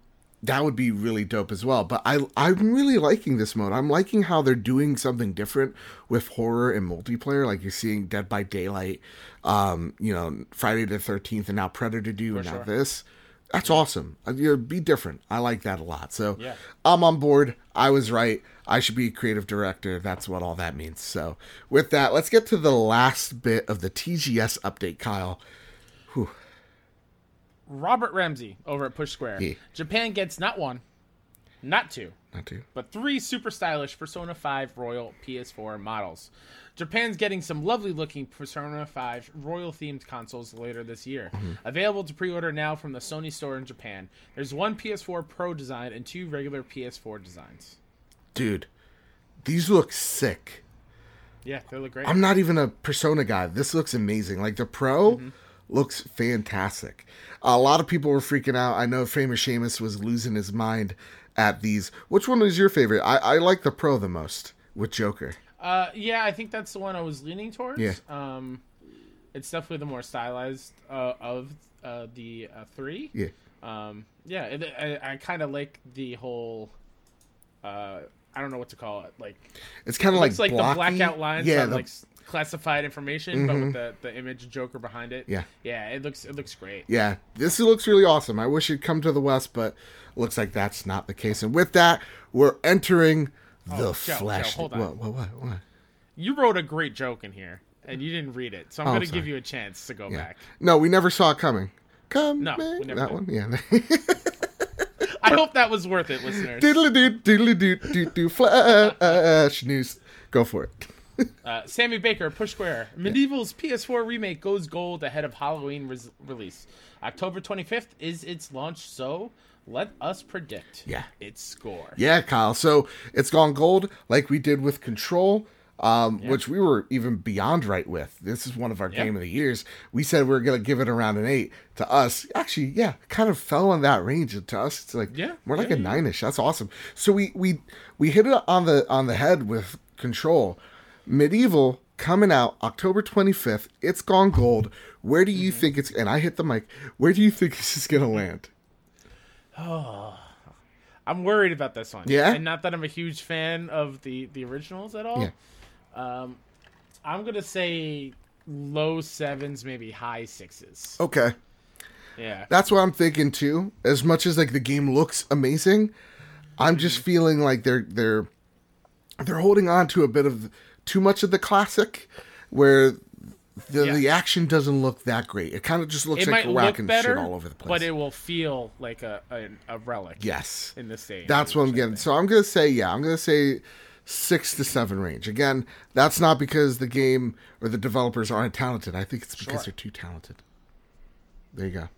would be really dope as well. But I'm really liking this mode. I'm liking how they're doing something different with horror and multiplayer. Like, you're seeing Dead by Daylight, you know, Friday the 13th, and now Predator 2, and now this. That's awesome. Be different. I like that a lot. So I'm on board. I was right. I should be a creative director. That's what all that means. So with that, let's get to the last bit of the TGS update, Kyle. Whew. Robert Ramsey over at Push Square. Yeah. Japan gets not one, not two, but 3 super stylish Persona 5 Royal PS4 models. Japan's getting some lovely looking Persona 5 Royal themed consoles later this year. Available to pre-order now from the Sony store in Japan. There's 1 PS4 Pro design and 2 regular PS4 designs. Dude, these look sick. Yeah, they look great. I'm not even a Persona guy. This looks amazing. Like, the Pro looks fantastic. A lot of people were freaking out. I know Famous Seamus was losing his mind at these. Which one was your favorite? I like the Pro the most with Joker. Yeah, I think that's the one I was leaning towards. Yeah. It's definitely the more stylized of the 3. Yeah. I kind of like the whole, I don't know what to call it. Like, it's kind of like the blackout lines on like classified information, but with the image Joker behind it. Yeah. Yeah, it looks great. Yeah, this looks really awesome. I wish it'd come to the West, but looks like that's not the case. And with that, we're entering Flash. Hold on. What? You wrote a great joke in here, and you didn't read it, so I'm going to give you a chance to go back. No, we never saw it coming. One? Yeah. I hope that was worth it, listeners. Diddly-doo, Flash news. Go for it. Sammy Baker, Push Square. Medieval's PS4 remake goes gold ahead of Halloween release. October 25th is its launch, so Let us predict its score. Yeah, Kyle. So it's gone gold like we did with Control, which we were even beyond right with. This is one of our Game of the Years. We said we were going to give it around an 8. To us, actually, kind of fell in that range. And to us, it's like more like a 9-ish. That's awesome. So we hit it on the head with Control. Medieval coming out October 25th. It's gone gold. Where do you think it's... And I hit the mic. Where do you think this is going to land? Oh, I'm worried about this one. Yeah. And not that I'm a huge fan of the originals at all. Yeah. I'm going to say low 7s, maybe high 6s. Okay. Yeah. That's what I'm thinking too. As much as like the game looks amazing, I'm just feeling like they're holding on to a bit of too much of the classic where the action doesn't look that great. It kind of just looks like rock and shit all over the place. But it will feel like a relic. Yes. In this day. That's what I'm getting. So I'm going to say, I'm going to say 6 to 7 range. Again, that's not because the game or the developers aren't talented. I think it's because they're too talented. There you go.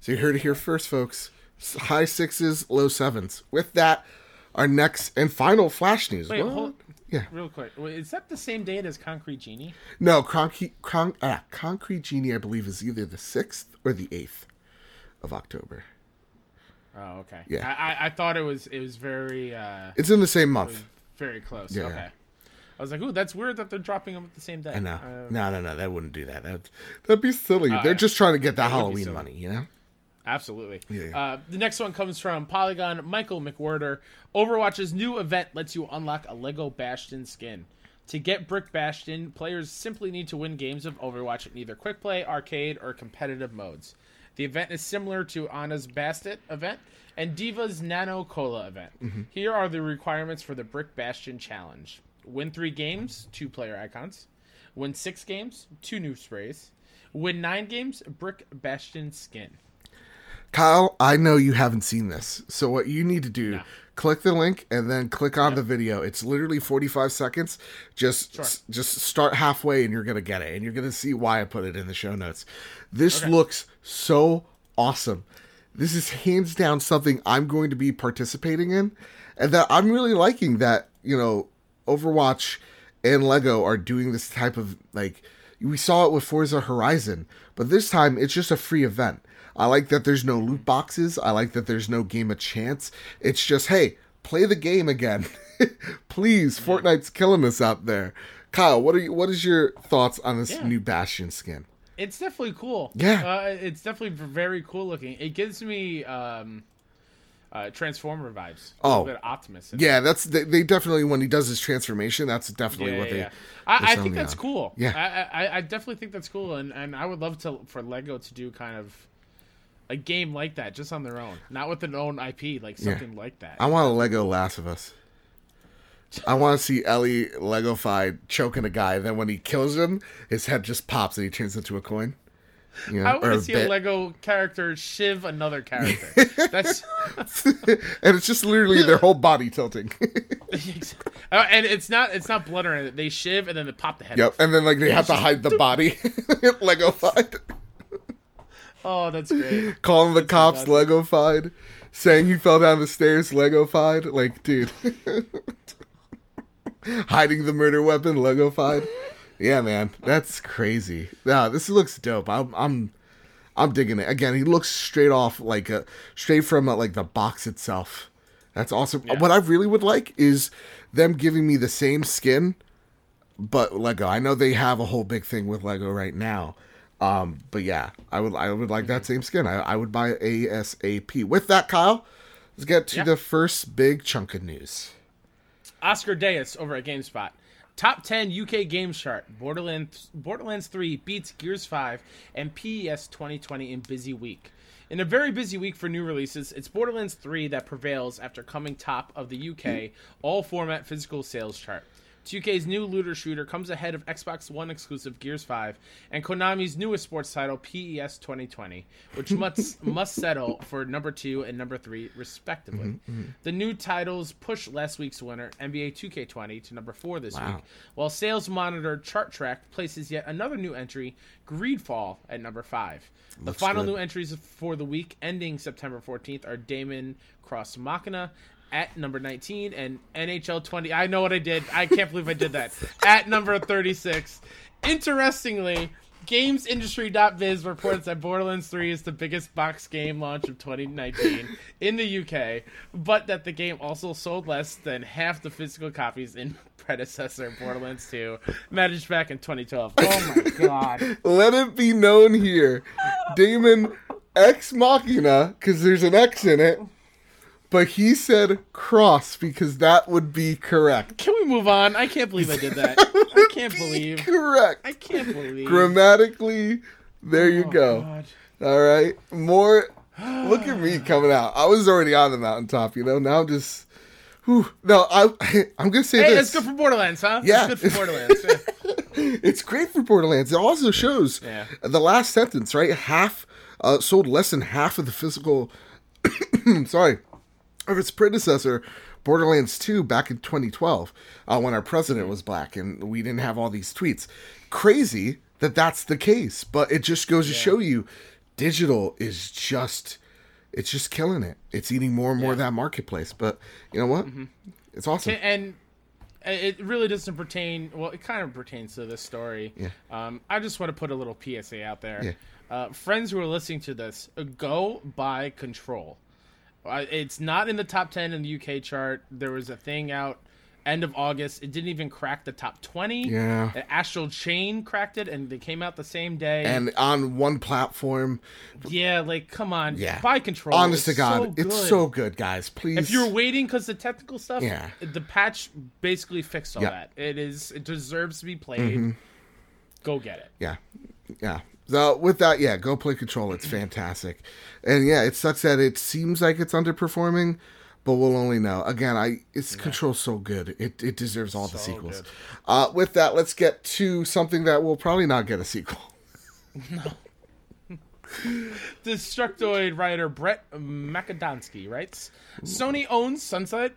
So you heard it here first, folks. High 6s, low 7s. With that, our next and final Flash News. Wait, real quick. Is that the same date as Concrete Genie? No, Concrete Genie, I believe, is either the 6th or the 8th of October. Oh, okay. Yeah. I thought it was very... it's in the same month. Very close. Yeah. Okay. I was like, ooh, that's weird that they're dropping them at the same day. I know. No, that wouldn't do that. That'd be silly. They're just trying to get that Halloween money, you know? Absolutely. Yeah. The next one comes from Polygon Michael McWhorter. Overwatch's new event lets you unlock a Lego Bastion skin. To get Brick Bastion, players simply need to win games of Overwatch in either quick play, arcade, or competitive modes. The event is similar to Anna's Bastet event and Diva's Nano Cola event. Mm-hmm. Here are the requirements for the Brick Bastion challenge. Win 3 games, 2 player icons. Win 6 games, 2 new sprays. Win 9 games, Brick Bastion skin. Kyle, I know you haven't seen this. So what you need to do, click the link and then click on the video. It's literally 45 seconds. Just start halfway and you're going to get it. And you're going to see why I put it in the show notes. This looks so awesome. This is hands down something I'm going to be participating in. And that I'm really liking that, you know, Overwatch and Lego are doing this type of, like, we saw it with Forza Horizon. But this time it's just a free event. I like that there's no loot boxes. I like that there's no game of chance. It's just, hey, play the game again. Please, Fortnite's killing us out there. Kyle, what is your thoughts on this new Bastion skin? It's definitely cool. Yeah. It's definitely very cool looking. It gives me Transformer vibes. A bit of Optimus. Yeah, that's they definitely, when he does his transformation, that's definitely what they... Yeah. I think that's cool. Yeah. I definitely think that's cool, and I would love for Lego to do kind of a game like that, just on their own, not with an own IP, like something like that. I want a Lego Last of Us. I want to see Ellie Lego-fied choking a guy, and then when he kills him, his head just pops and he turns into a coin. You know, I want to see a Lego character shiv another character. That's and it's just literally their whole body tilting. And it's not blood or anything. They shiv and then they pop the head. Yep, off. And then like they have to hide the body. Lego-fied. Oh, that's great. Calling the cops Lego-fied. Saying he fell down the stairs Lego-fied. Like, dude. Hiding the murder weapon Lego-fied. Yeah, man. That's crazy. Nah, this looks dope. I'm digging it. Again, he looks straight off, like, straight from, like, the box itself. That's awesome. Yeah. What I really would like is them giving me the same skin, but Lego. I know they have a whole big thing with Lego right now. But yeah, I would like that same skin. I would buy ASAP. With that, Kyle, let's get to the first big chunk of news. Oscar Deus over at GameSpot. Top 10 UK games chart. Borderlands 3 beats Gears 5 and PES 2020 in busy week. In a very busy week for new releases, it's Borderlands 3 that prevails after coming top of the UK all format physical sales chart. 2K's new looter shooter comes ahead of Xbox One exclusive Gears 5 and Konami's newest sports title, PES 2020, which must settle for number 2 and number 3, respectively. Mm-hmm. The new titles push last week's winner, NBA 2K20, to number 4 this week, while sales monitor ChartTrack places yet another new entry, Greedfall, at number 5. The final new entries for the week ending September 14th are Daemon Cross Machina at number 19 and NHL 20. I know what I did. I can't believe I did that. At number 36. Interestingly, GamesIndustry.biz reports that Borderlands 3 is the biggest box game launch of 2019 in the UK, but that the game also sold less than half the physical copies in predecessor Borderlands 2, managed back in 2012. Oh my god. Let it be known here. Daemon Ex Machina, because there's an X in it. But he said cross because that would be correct. Can we move on? I can't believe I did that. I can't believe. Correct. I can't believe. Grammatically, there you go. God. All right. More. Look at me coming out. I was already on the mountaintop, you know. Now I'm just. Whew. No, I'm going to say this. Hey, that's good for Borderlands, huh? Yeah. It's good for Borderlands. Yeah. It's great for Borderlands. It also shows the last sentence, right? Half sold less than half of the physical. Sorry. Of its predecessor, Borderlands 2, back in 2012, when our president was black and we didn't have all these tweets. Crazy that that's the case, but it just goes to show you, digital is just, it's just killing it. It's eating more and more of that marketplace, but you know what? Mm-hmm. It's awesome. And it really doesn't pertain, well, it kind of pertains to this story. Yeah. I just want to put a little PSA out there. Yeah. Friends who are listening to this, go buy Control. It's not in the top 10 in the UK chart. There was a thing out end of August. It didn't even crack the top 20. Yeah. Astral Chain cracked it, and they came out the same day. And on one platform. Yeah, like, come on. Yeah. Buy Control. Honest to God, it's so good, guys. Please. If you're waiting because the technical stuff, the patch basically fixed all that. It deserves to be played. Mm-hmm. Go get it. Yeah. Yeah. So with that, go play Control. It's fantastic. And it sucks that it seems like it's underperforming, but we'll only know. Again, Control's so good. It deserves all the sequels. With that, let's get to something that will probably not get a sequel. No. Destructoid writer Brett Makadonsky writes, Sony owns Sunset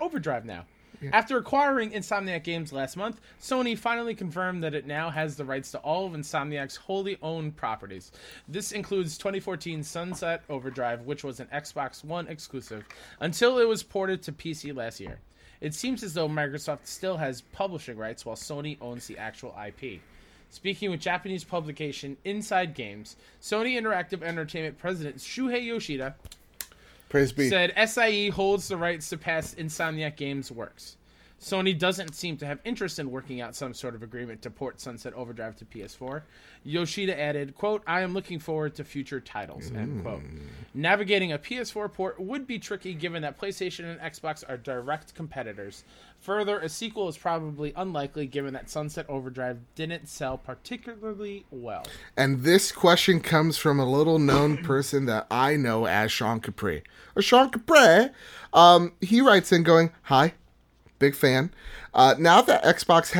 Overdrive now. Yeah. After acquiring Insomniac Games last month, Sony finally confirmed that it now has the rights to all of Insomniac's wholly owned properties. This includes 2014 Sunset Overdrive, which was an Xbox One exclusive, until it was ported to PC last year. It seems as though Microsoft still has publishing rights while Sony owns the actual IP. Speaking with Japanese publication Inside Games, Sony Interactive Entertainment president Shuhei Yoshida Praise be. Said SIE holds the rights to past Insomniac Games works. Sony doesn't seem to have interest in working out some sort of agreement to port Sunset Overdrive to PS4. Yoshida added, quote, I am looking forward to future titles, end quote. Navigating a PS4 port would be tricky given that PlayStation and Xbox are direct competitors. Further, a sequel is probably unlikely given that Sunset Overdrive didn't sell particularly well. And this question comes from a little known person that I know as Sean Capri. He writes in going, hi. Big fan. Now that Xbox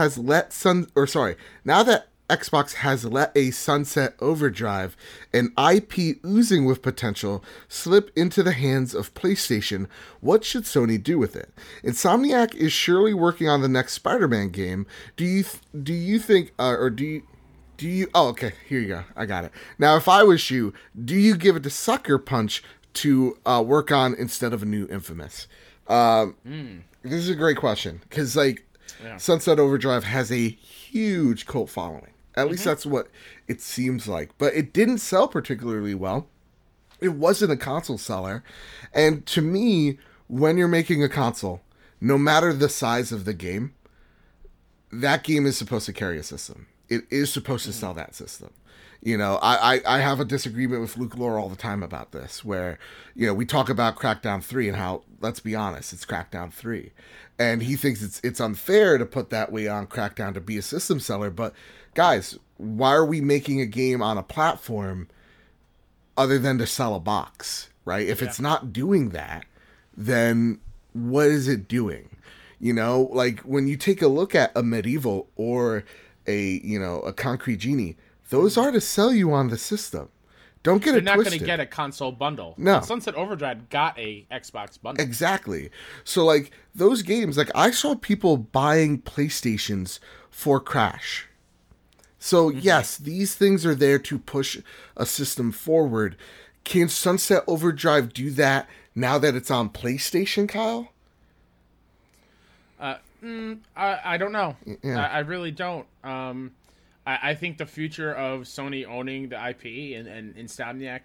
has let a Sunset Overdrive, an IP oozing with potential, slip into the hands of PlayStation, what should Sony do with it? Insomniac is surely working on the next Spider-Man game. Here you go. I got it. Now, if I was you, do you give it to Sucker Punch to work on instead of a new Infamous? This is a great question because, Sunset Overdrive has a huge cult following. At least that's what it seems like. But it didn't sell particularly well. It wasn't a console seller. And to me, when you're making a console, no matter the size of the game, that game is supposed to carry a system. It is supposed to sell that system. You know, I have a disagreement with Luke Lore all the time about this, where, you know, we talk about Crackdown 3 and how, let's be honest, it's Crackdown 3. And he thinks it's unfair to put that weight on Crackdown to be a system seller. But, guys, why are we making a game on a platform other than to sell a box, right? If it's not doing that, then what is it doing? You know, like when you take a look at a Medieval or a, you know, a Concrete Genie, those are to sell you on the system. Don't get it twisted. You're not going to get a console bundle. No. Sunset Overdrive got a Xbox bundle. Exactly. So, like, those games, like, I saw people buying PlayStations for Crash. So, yes, these things are there to push a system forward. Can Sunset Overdrive do that now that it's on PlayStation, Kyle? I don't know. Yeah. I really don't. I think the future of Sony owning the IP and Insomniac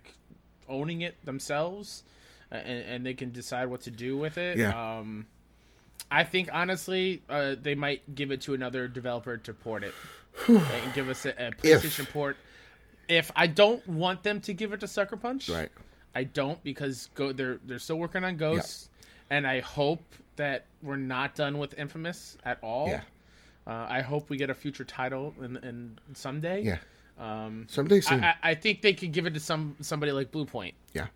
owning it themselves, and they can decide what to do with it. Yeah. I think, honestly, they might give it to another developer to port it and give us a PlayStation port. If I don't want them to give it to Sucker Punch, right? I don't, because they're still working on Ghosts, and I hope that we're not done with Infamous at all. Yeah. I hope we get a future title in someday. Yeah. Someday soon. I think they could give it to somebody like Blue Point. Yeah.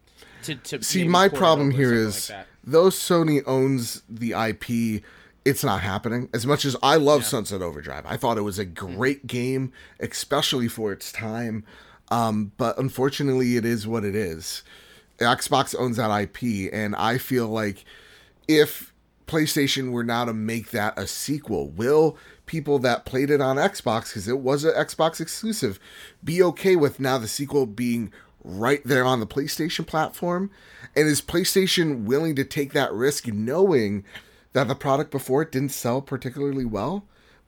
To see, my problem here is, like, though Sony owns the IP, it's not happening. As much as I love Sunset Overdrive, I thought it was a great game, especially for its time. But unfortunately, it is what it is. Xbox owns that IP, and I feel like if PlayStation were now to make that a sequel, will people that played it on Xbox, because it was an Xbox exclusive, be okay with now the sequel being right there on the PlayStation platform? And is PlayStation willing to take that risk, knowing that the product before it didn't sell particularly well,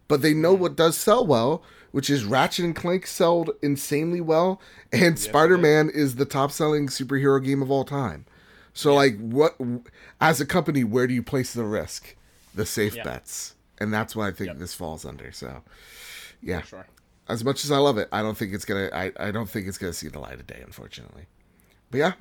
but they know what does sell well, which is Ratchet and Clank sold insanely well, and Spider-Man is the top-selling superhero game of all time. So, like, what, as a company, where do you place the risk? The safe bets. And that's what I think this falls under. So, yeah. For sure. As much as I love it, I don't think it's going to, I don't think it's going to see the light of day, unfortunately. But yeah,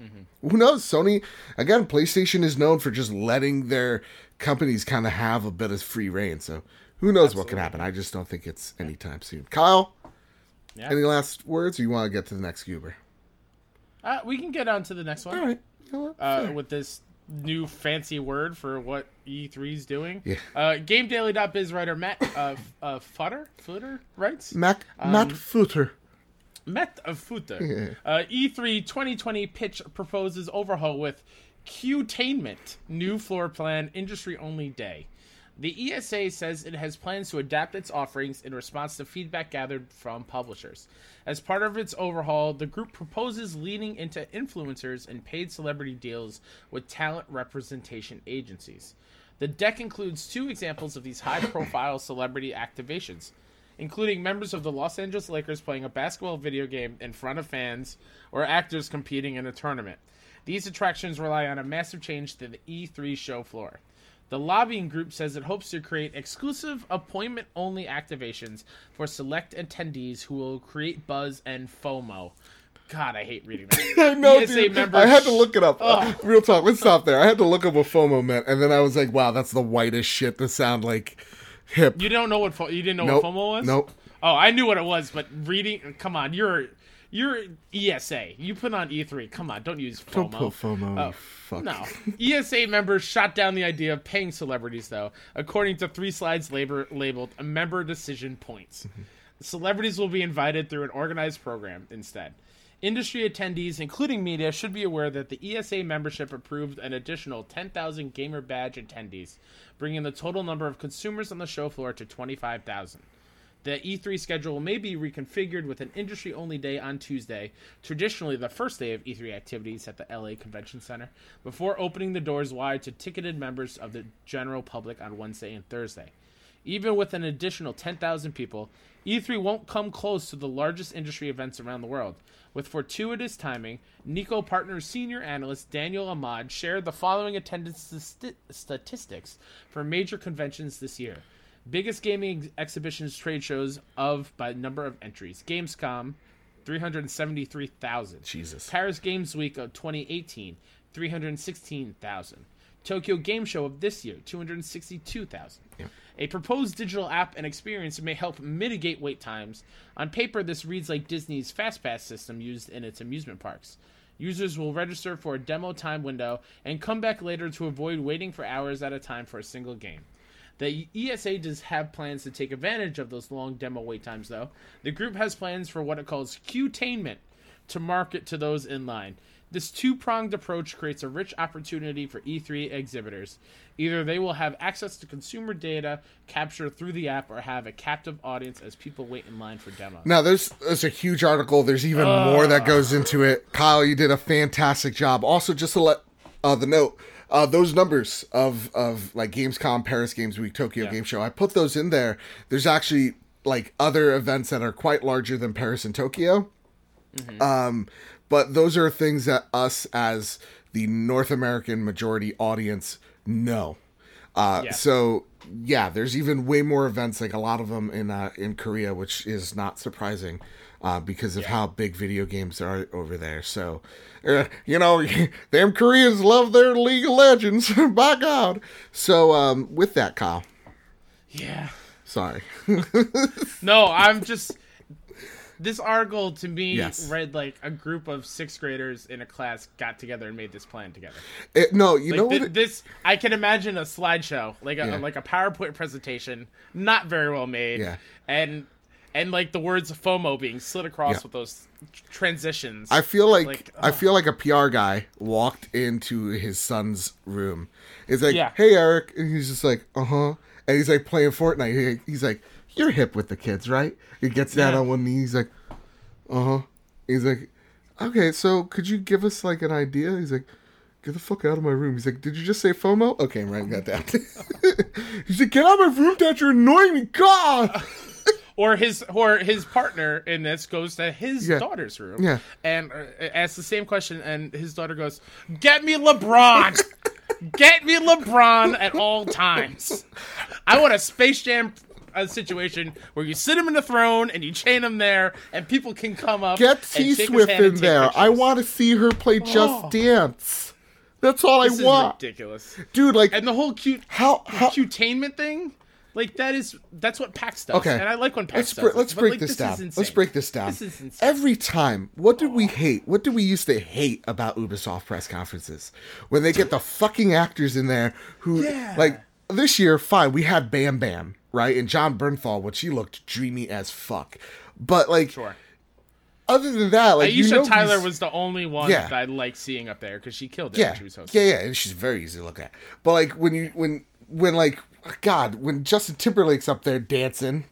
who knows? Sony, again, PlayStation is known for just letting their companies kind of have a bit of free reign. So who knows what can happen? I just don't think it's anytime soon. Kyle, any last words, or you want to get to the next Goober? We can get on to the next one. All right. With this new fancy word for what E3's doing. Yeah. GameDaily.biz writer Matt Futter writes. Matt Futter. Matt Futter. Yeah. E3 2020 pitch proposes overhaul with Qtainment, new floor plan, industry-only day. The ESA says it has plans to adapt its offerings in response to feedback gathered from publishers. As part of its overhaul, the group proposes leaning into influencers and paid celebrity deals with talent representation agencies. The deck includes two examples of these high-profile celebrity activations, including members of the Los Angeles Lakers playing a basketball video game in front of fans, or actors competing in a tournament. These attractions rely on a massive change to the E3 show floor. The lobbying group says it hopes to create exclusive appointment-only activations for select attendees who will create buzz and FOMO. God, I hate reading that. I know, dude. I had to look it up. Real talk. Let's stop there. I had to look up what FOMO meant, and then I was like, wow, that's the whitest shit to sound like hip. You don't know what you didn't know what FOMO was? Nope. Oh, I knew what it was, but reading... Come on, You're ESA. You put on E3. Come on, don't use FOMO. Don't put FOMO. Fuck. No. ESA members shot down the idea of paying celebrities, though, according to three slides labeled member decision points. Celebrities will be invited through an organized program instead. Industry attendees, including media, should be aware that the ESA membership approved an additional 10,000 gamer badge attendees, bringing the total number of consumers on the show floor to 25,000. The E3 schedule may be reconfigured with an industry-only day on Tuesday, traditionally the first day of E3 activities at the LA Convention Center, before opening the doors wide to ticketed members of the general public on Wednesday and Thursday. Even with an additional 10,000 people, E3 won't come close to the largest industry events around the world. With fortuitous timing, Nikko Partners senior analyst Daniel Ahmad shared the following attendance statistics for major conventions this year. Biggest gaming exhibitions, trade shows by number of entries. Gamescom, 373,000. Jesus. Paris Games Week of 2018, 316,000. Tokyo Game Show of this year, 262,000. Yeah. A proposed digital app and experience may help mitigate wait times. On paper, this reads like Disney's FastPass system used in its amusement parks. Users will register for a demo time window and come back later to avoid waiting for hours at a time for a single game. The ESA does have plans to take advantage of those long demo wait times, though. The group has plans for what it calls Qtainment to market to those in line. This two-pronged approach creates a rich opportunity for E3 exhibitors. Either they will have access to consumer data captured through the app or have a captive audience as people wait in line for demos. Now, there's a huge article. There's even more that goes into it. Kyle, you did a fantastic job. Also, just to let the note, those numbers of like Gamescom, Paris Games Week, Tokyo Game Show, I put those in there. There's actually like other events that are quite larger than Paris and Tokyo. Mm-hmm. But those are things that us as the North American majority audience know. So, yeah, there's even way more events, like a lot of them in Korea, which is not surprising because of how big video games are over there. So, you know, them Koreans love their League of Legends, by God. So, with that, Kyle. Yeah. Sorry. No, I'm just... This article, to me, read like a group of sixth graders in a class got together and made this plan together. This, I can imagine a slideshow, like a PowerPoint presentation, not very well made, and like the words of FOMO being slid across with those transitions. I feel like a PR guy walked into his son's room. It's like, hey, Eric, and he's just like, and he's like playing Fortnite. He's like, you're hip with the kids, right? He gets down on one knee. He's like, He's like, okay, so could you give us like an idea? He's like, get the fuck out of my room. He's like, did you just say FOMO? Okay, I'm writing that down. He's like, get out of my room, Dad. You're annoying me. God. Or his partner in this goes to his daughter's room and asks the same question, and his daughter goes, get me LeBron. Get me LeBron at all times. I want a Space Jam situation where you sit him in the throne and you chain him there and people can come up. Get T-Swift in there. Pictures. I want to see her play Just Dance. That's all I want. This is ridiculous. Dude, like... And the whole Qtainment thing, like that's what PAX does. Okay. And I like when PAX does. Let's break this down. This is insane. Every time, what did we hate? What did we used to hate about Ubisoft press conferences? When they get the fucking actors in there who... Yeah. Like, this year, fine, we had Bam Bam. Right? And John Bernthal, which he looked dreamy as fuck. But, like, other than that, like, Tyler was the only one that I liked seeing up there because she killed it when she was hosting. Yeah, and she's very easy to look at. But, like, when Justin Timberlake's up there dancing,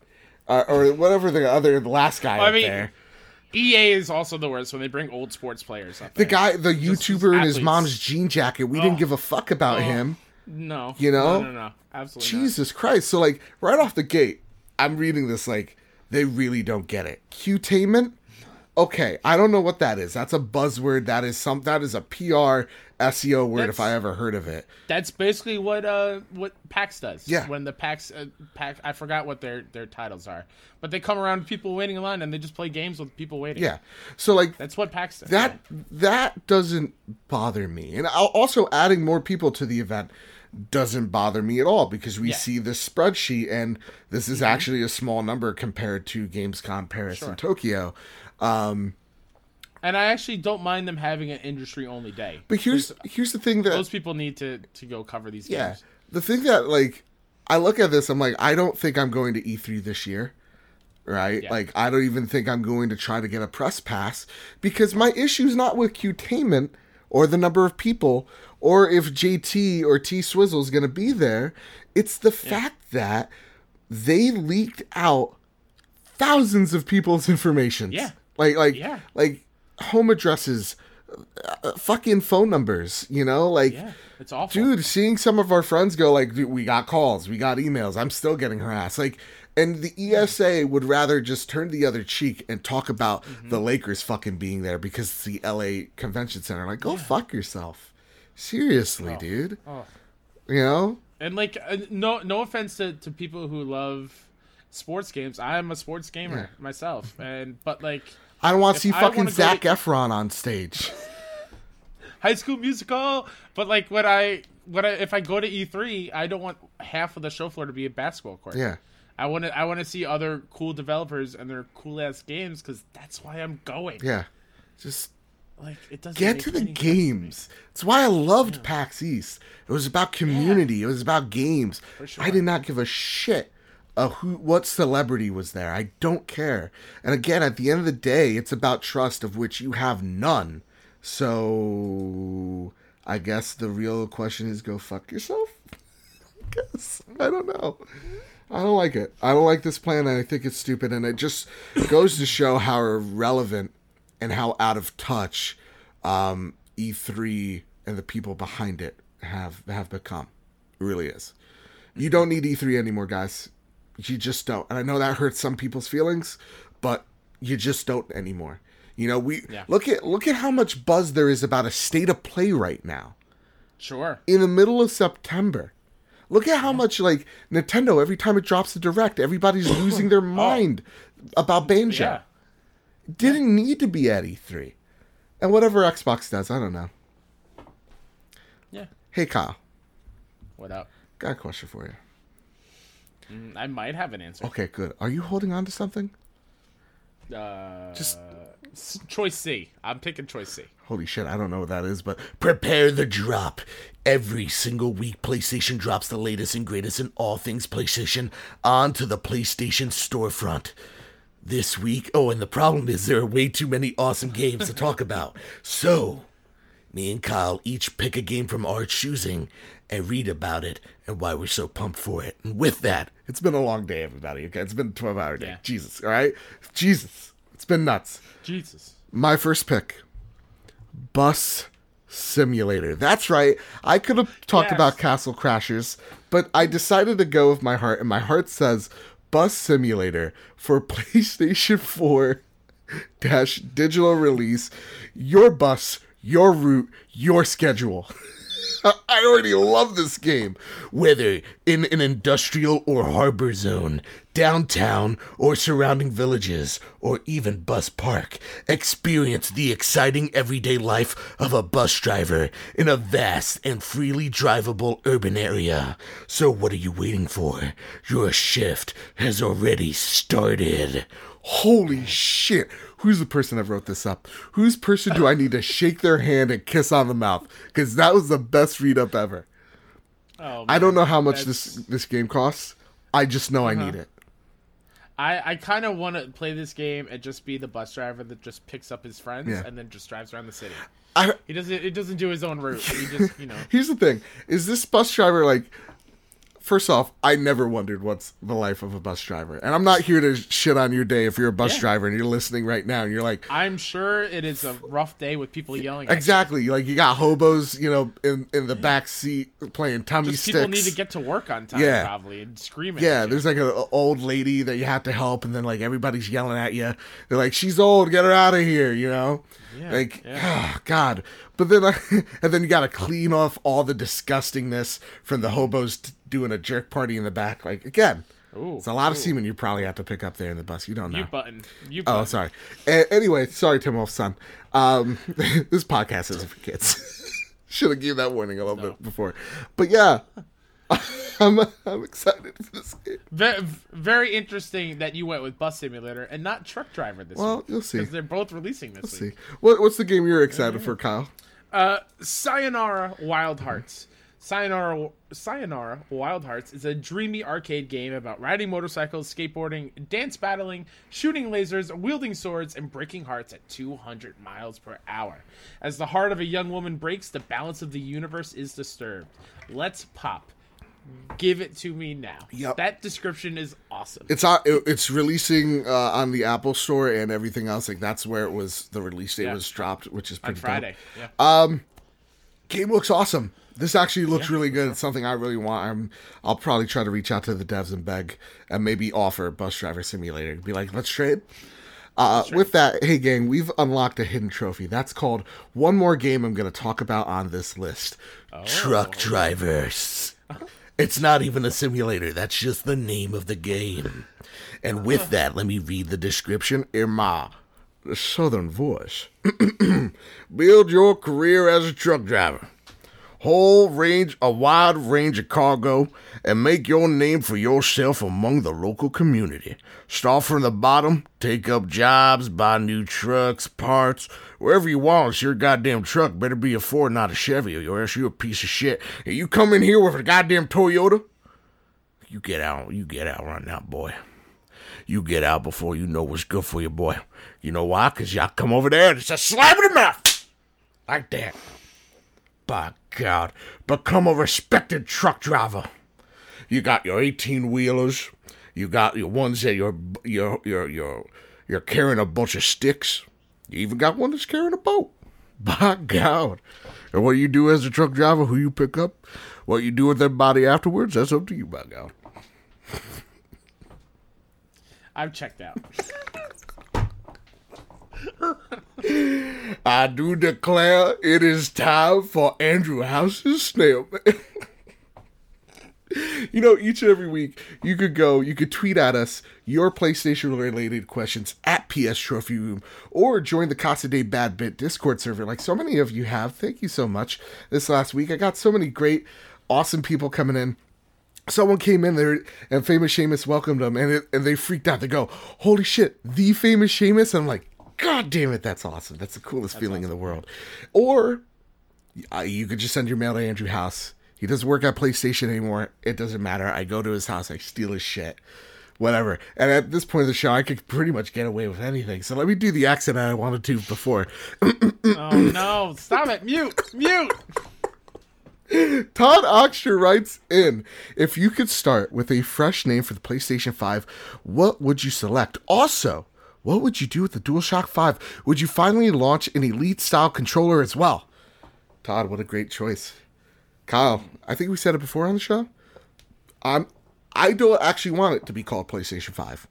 or whatever the last guy there. EA is also the worst when they bring old sports players up there. The guy, the YouTuber in his mom's jean jacket, we didn't give a fuck about him. No. You know? No. Absolutely Jesus not. Christ. So, like, right off the gate, I'm reading this, like, they really don't get it. Qtainment? Okay. I don't know what that is. That's a buzzword. That is a PR SEO word if I ever heard of it. That's basically what PAX does. Yeah. When the PAX, I forgot what their titles are. But they come around people waiting in line and they just play games with people waiting. Yeah. So, like... That's what PAX does. That doesn't bother me. And also adding more people to the event... doesn't bother me at all because we see this spreadsheet and this is actually a small number compared to Gamescom Paris and Tokyo. And I actually don't mind them having an industry only day. But here's the thing that those people need to go cover these games. The thing that like I look at this, I'm like, I don't think I'm going to E3 this year. Right? Yeah. Like I don't even think I'm going to try to get a press pass because my issue's not with Qtainment or the number of people, or if JT or T Swizzle is going to be there, it's the fact that they leaked out thousands of people's information. Yeah. Like home addresses, fucking phone numbers, you know? Like, it's awful. Dude, seeing some of our friends go like, dude, we got calls, we got emails, I'm still getting harassed. Like, and the ESA would rather just turn the other cheek and talk about the Lakers fucking being there because it's the LA Convention Center. Like, go fuck yourself. Seriously, dude. Oh. You know? And, like, no offense to people who love sports games. I am a sports gamer myself. But, like... I don't want to see fucking Zac Efron on stage. High School Musical. But, like, if I go to E3, I don't want half of the show floor to be a basketball court. Yeah. I want to see other cool developers and their cool ass games because that's why I'm going. Yeah, just Like, it doesn't get to the games. It's why I loved PAX East. It was about community. It was about games. Sure. I did not give a shit what celebrity was there. I don't care. And again, at the end of the day, it's about trust, of which you have none. So I guess the real question is, go fuck yourself. I guess. I don't know. I don't like it. I don't like this plan, and I think it's stupid. And it just goes to show how irrelevant and how out of touch E3 and the people behind it have become. It really is. You don't need E3 anymore, guys. You just don't. And I know that hurts some people's feelings, but you just don't anymore. You know, look at how much buzz there is about a state of play right now. Sure. In the middle of September. Look at how much, like, Nintendo, every time it drops a Direct, everybody's losing their mind about Banjo. Yeah. Didn't need to be at E3. And whatever Xbox does, I don't know. Yeah. Hey, Kyle. What up? Got a question for you. I might have an answer. Okay, good. Are you holding on to something? Just choice C. I'm picking choice C. Holy shit, I don't know what that is, but prepare the drop. Every single week, PlayStation drops the latest and greatest in all things PlayStation onto the PlayStation storefront. This week, and the problem is there are way too many awesome games to talk about. So, me and Kyle each pick a game from our choosing and read about it and why we're so pumped for it. And with that, it's been a long day, everybody. Okay, it's been a 12-hour day. Yeah. Jesus, all right? Jesus. It's been nuts. Jesus. My first pick, Bus Simulator. That's right. I could have talked about Castle Crashers, but I decided to go with my heart, and my heart says Bus Simulator for PlayStation 4 digital release. Your bus, your route, your schedule. I already love this game. Whether in an industrial or harbor zone, downtown or surrounding villages, or even bus park, experience the exciting everyday life of a bus driver in a vast and freely drivable urban area. So what are you waiting for? Your shift has already started. Holy shit. Who's the person that wrote this up? Whose person do I need to shake their hand and kiss on the mouth? Because that was the best read-up ever. Oh, I don't know how much this game costs. I just know I need it. I kind of want to play this game and just be the bus driver that just picks up his friends and then just drives around the city. He doesn't do his own route. He just, you know. Here's the thing. Is this bus driver like... First off, I never wondered what's the life of a bus driver. And I'm not here to shit on your day if you're a bus driver and you're listening right now and you're like... I'm sure it is a rough day with people yelling at you. Like, you got hobos, you know, in the back seat playing tummy sticks. People need to get to work on time, probably, and screaming at you. There's like an old lady that you have to help, and then, like, everybody's yelling at you. They're like, she's old, get her out of here, you know? Yeah, oh, God. But then, and then you got to clean off all the disgustingness from the hobos doing a jerk party in the back. Like, again, it's a lot of semen you probably have to pick up there in the bus. You don't know. You button. Oh, sorry. Anyway, sorry, Tim Wolf's son. This podcast isn't for kids. Should have given that warning a little bit before. But yeah, I'm excited for this game. Very interesting that you went with Bus Simulator and not Truck Driver this week. Well, you'll see. Because they're both releasing this week. See. What's the game you're excited for, Kyle? Sayonara Wild Hearts. Sayonara Wild Hearts is a dreamy arcade game about riding motorcycles, skateboarding, dance battling, shooting lasers, wielding swords, and breaking hearts at 200 miles per hour. As the heart of a young woman breaks, the balance of the universe is disturbed. Let's pop. Give it to me now. Yep. That description is awesome. It's releasing on the Apple Store and everything else. Like, that's where it was. The release date was dropped, which is pretty on Friday. Dope. Yeah. Game looks awesome. This actually looks really good. It's something I really want. I'll probably try to reach out to the devs and beg, and maybe offer Bus Driver Simulator and be like, let's trade. With that, hey gang, we've unlocked a hidden trophy. That's called one more game I'm going to talk about on this list. Oh. Truck Drivers. It's not even a simulator. That's just the name of the game. And with that, let me read the description. Irma. Southern voice. Build your career as a truck driver. a wide range of cargo, and make your name for yourself among the local community. Start from the bottom, take up jobs, buy new trucks, parts, wherever you want. It's your goddamn truck. Better be a Ford, not a Chevy, or else you're a piece of shit. And you come in here with a goddamn Toyota, you get out right now, boy. You get out before you know what's good for you, boy. You know why? Because y'all come over there and it's a slap in the mouth. Like that. By God. Become a respected truck driver. You got your 18-wheelers. You got your ones that you're carrying a bunch of sticks. You even got one that's carrying a boat. By God. And what you do as a truck driver, who you pick up, what you do with their body afterwards, that's up to you, by God. I've checked out. I do declare it is time for Andrew House's snail mail. You know, each and every week, you could tweet at us your PlayStation-related questions at PS Trophy Room, or join the Katsuday Bad Bit Discord server like so many of you have. Thank you so much. This last week, I got so many great, awesome people coming in. Someone came in there, and Famous Seamus welcomed them, and they freaked out. They go, holy shit, the Famous Seamus? And I'm like, God damn it, that's awesome. That's the coolest feeling in the world. Or you could just send your mail to Andrew House. He doesn't work at PlayStation anymore. It doesn't matter. I go to his house. I steal his shit. Whatever. And at this point of the show, I could pretty much get away with anything. So let me do the accent I wanted to before. Oh, no. Stop it. Mute. Todd Oxter writes in, if you could start with a fresh name for the PlayStation 5, what would you select? Also, what would you do with the DualShock 5? Would you finally launch an Elite-style controller as well? Todd, what a great choice. Kyle, I think we said it before on the show. I don't actually want it to be called PlayStation 5.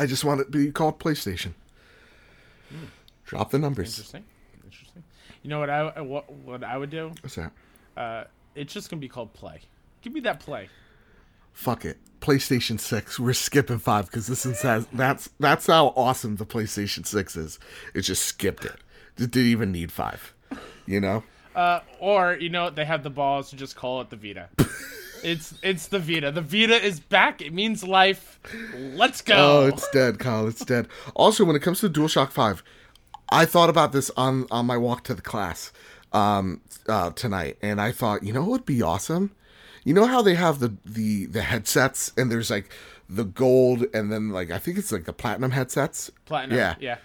I just want it to be called PlayStation. Hmm. Drop the numbers. Interesting. You know what I would do? What's that? It's just going to be called Play. Give me that Play. Fuck it. PlayStation 6. We're skipping 5 because this is that's how awesome the PlayStation 6 is. It just skipped it. It didn't even need 5. You know? Or, you know, they have the balls to just call it the Vita. It's the Vita. The Vita is back. It means life. Let's go. Oh, it's dead, Kyle. It's dead. Also, when it comes to DualShock 5, I thought about this on my walk to the class tonight, and I thought, you know what would be awesome? You know how they have the headsets, and there's like the gold, and then like I think it's like the platinum headsets. Platinum, yeah.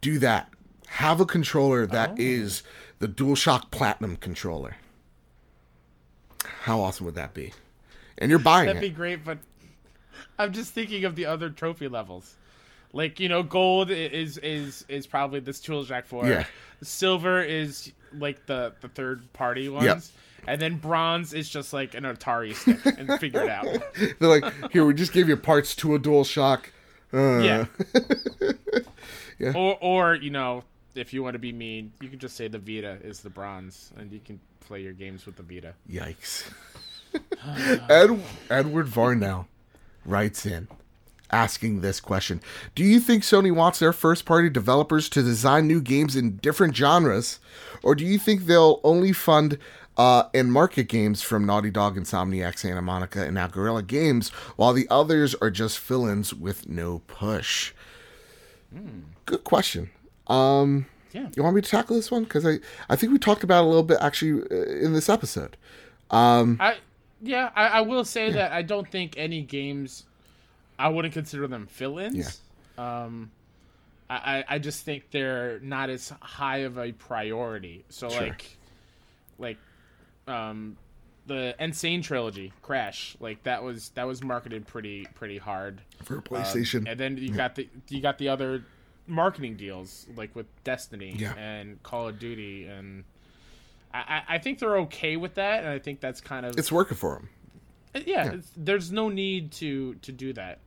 Do that. Have a controller that is the DualShock Platinum controller. How awesome would that be? And you're buying That'd be great, but I'm just thinking of the other trophy levels. Like, you know, gold is probably this DualShock 4. Yeah. Silver is like the third party ones. Yep. And then bronze is just like an Atari stick and figure it out. They're like, here, we just gave you parts to a DualShock. Yeah. Yeah. Or, you know, if you want to be mean, you can just say the Vita is the bronze, and you can play your games with the Vita. Yikes. Edward Varnow writes in, asking this question. Do you think Sony wants their first-party developers to design new games in different genres, or do you think they'll only fund and market games from Naughty Dog, Insomniac, Santa Monica, and now Guerrilla Games, while the others are just fill-ins with no push? Good question. Yeah. You want me to tackle this one? Because I think we talked about it a little bit, actually, in this episode. I will say that I don't think any games, I wouldn't consider them fill-ins. Yeah. I just think they're not as high of a priority. So, sure. The Insane Trilogy, Crash, like that was marketed pretty hard for PlayStation, and then you got the other marketing deals like with Destiny and Call of Duty, and I think they're okay with that, and I think that's kind of it's working for them. Yeah. There's no need to do that.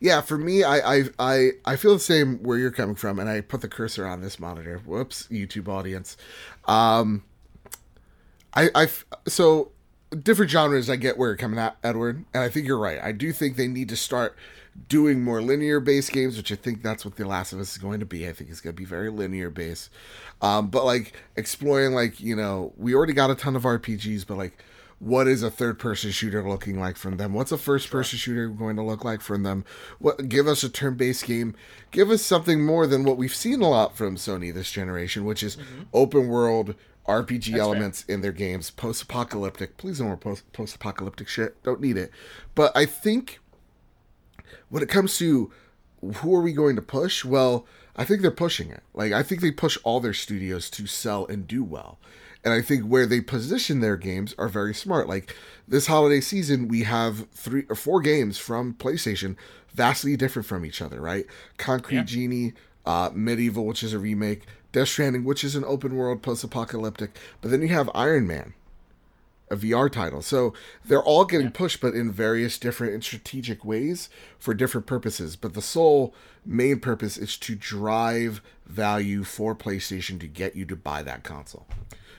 Yeah. For me, I feel the same where you're coming from, and I put the cursor on this monitor. Whoops, YouTube audience. So different genres, I get where you're coming at, Edward, and I think you're right. I do think they need to start doing more linear-based games, which I think that's what The Last of Us is going to be. I think it's going to be very linear-based. But, like, exploring, like, you know, we already got a ton of RPGs, but, like, what is a third-person shooter looking like from them? What's a first-person shooter going to look like from them? What, give us a turn-based game. Give us something more than what we've seen a lot from Sony this generation, which is open-world RPG elements in their games, post-apocalyptic. Please no more post-apocalyptic shit. Don't need it. But I think when it comes to who are we going to push, well, I think they're pushing it. Like, I think they push all their studios to sell and do well. And I think where they position their games are very smart. Like, this holiday season, we have 3 or 4 games from PlayStation vastly different from each other, right? Concrete Genie, Medieval, which is a remake, Death Stranding, which is an open world post-apocalyptic, but then you have Iron Man, a VR title. So they're all getting pushed, but in various different and strategic ways for different purposes. But the sole main purpose is to drive value for PlayStation to get you to buy that console.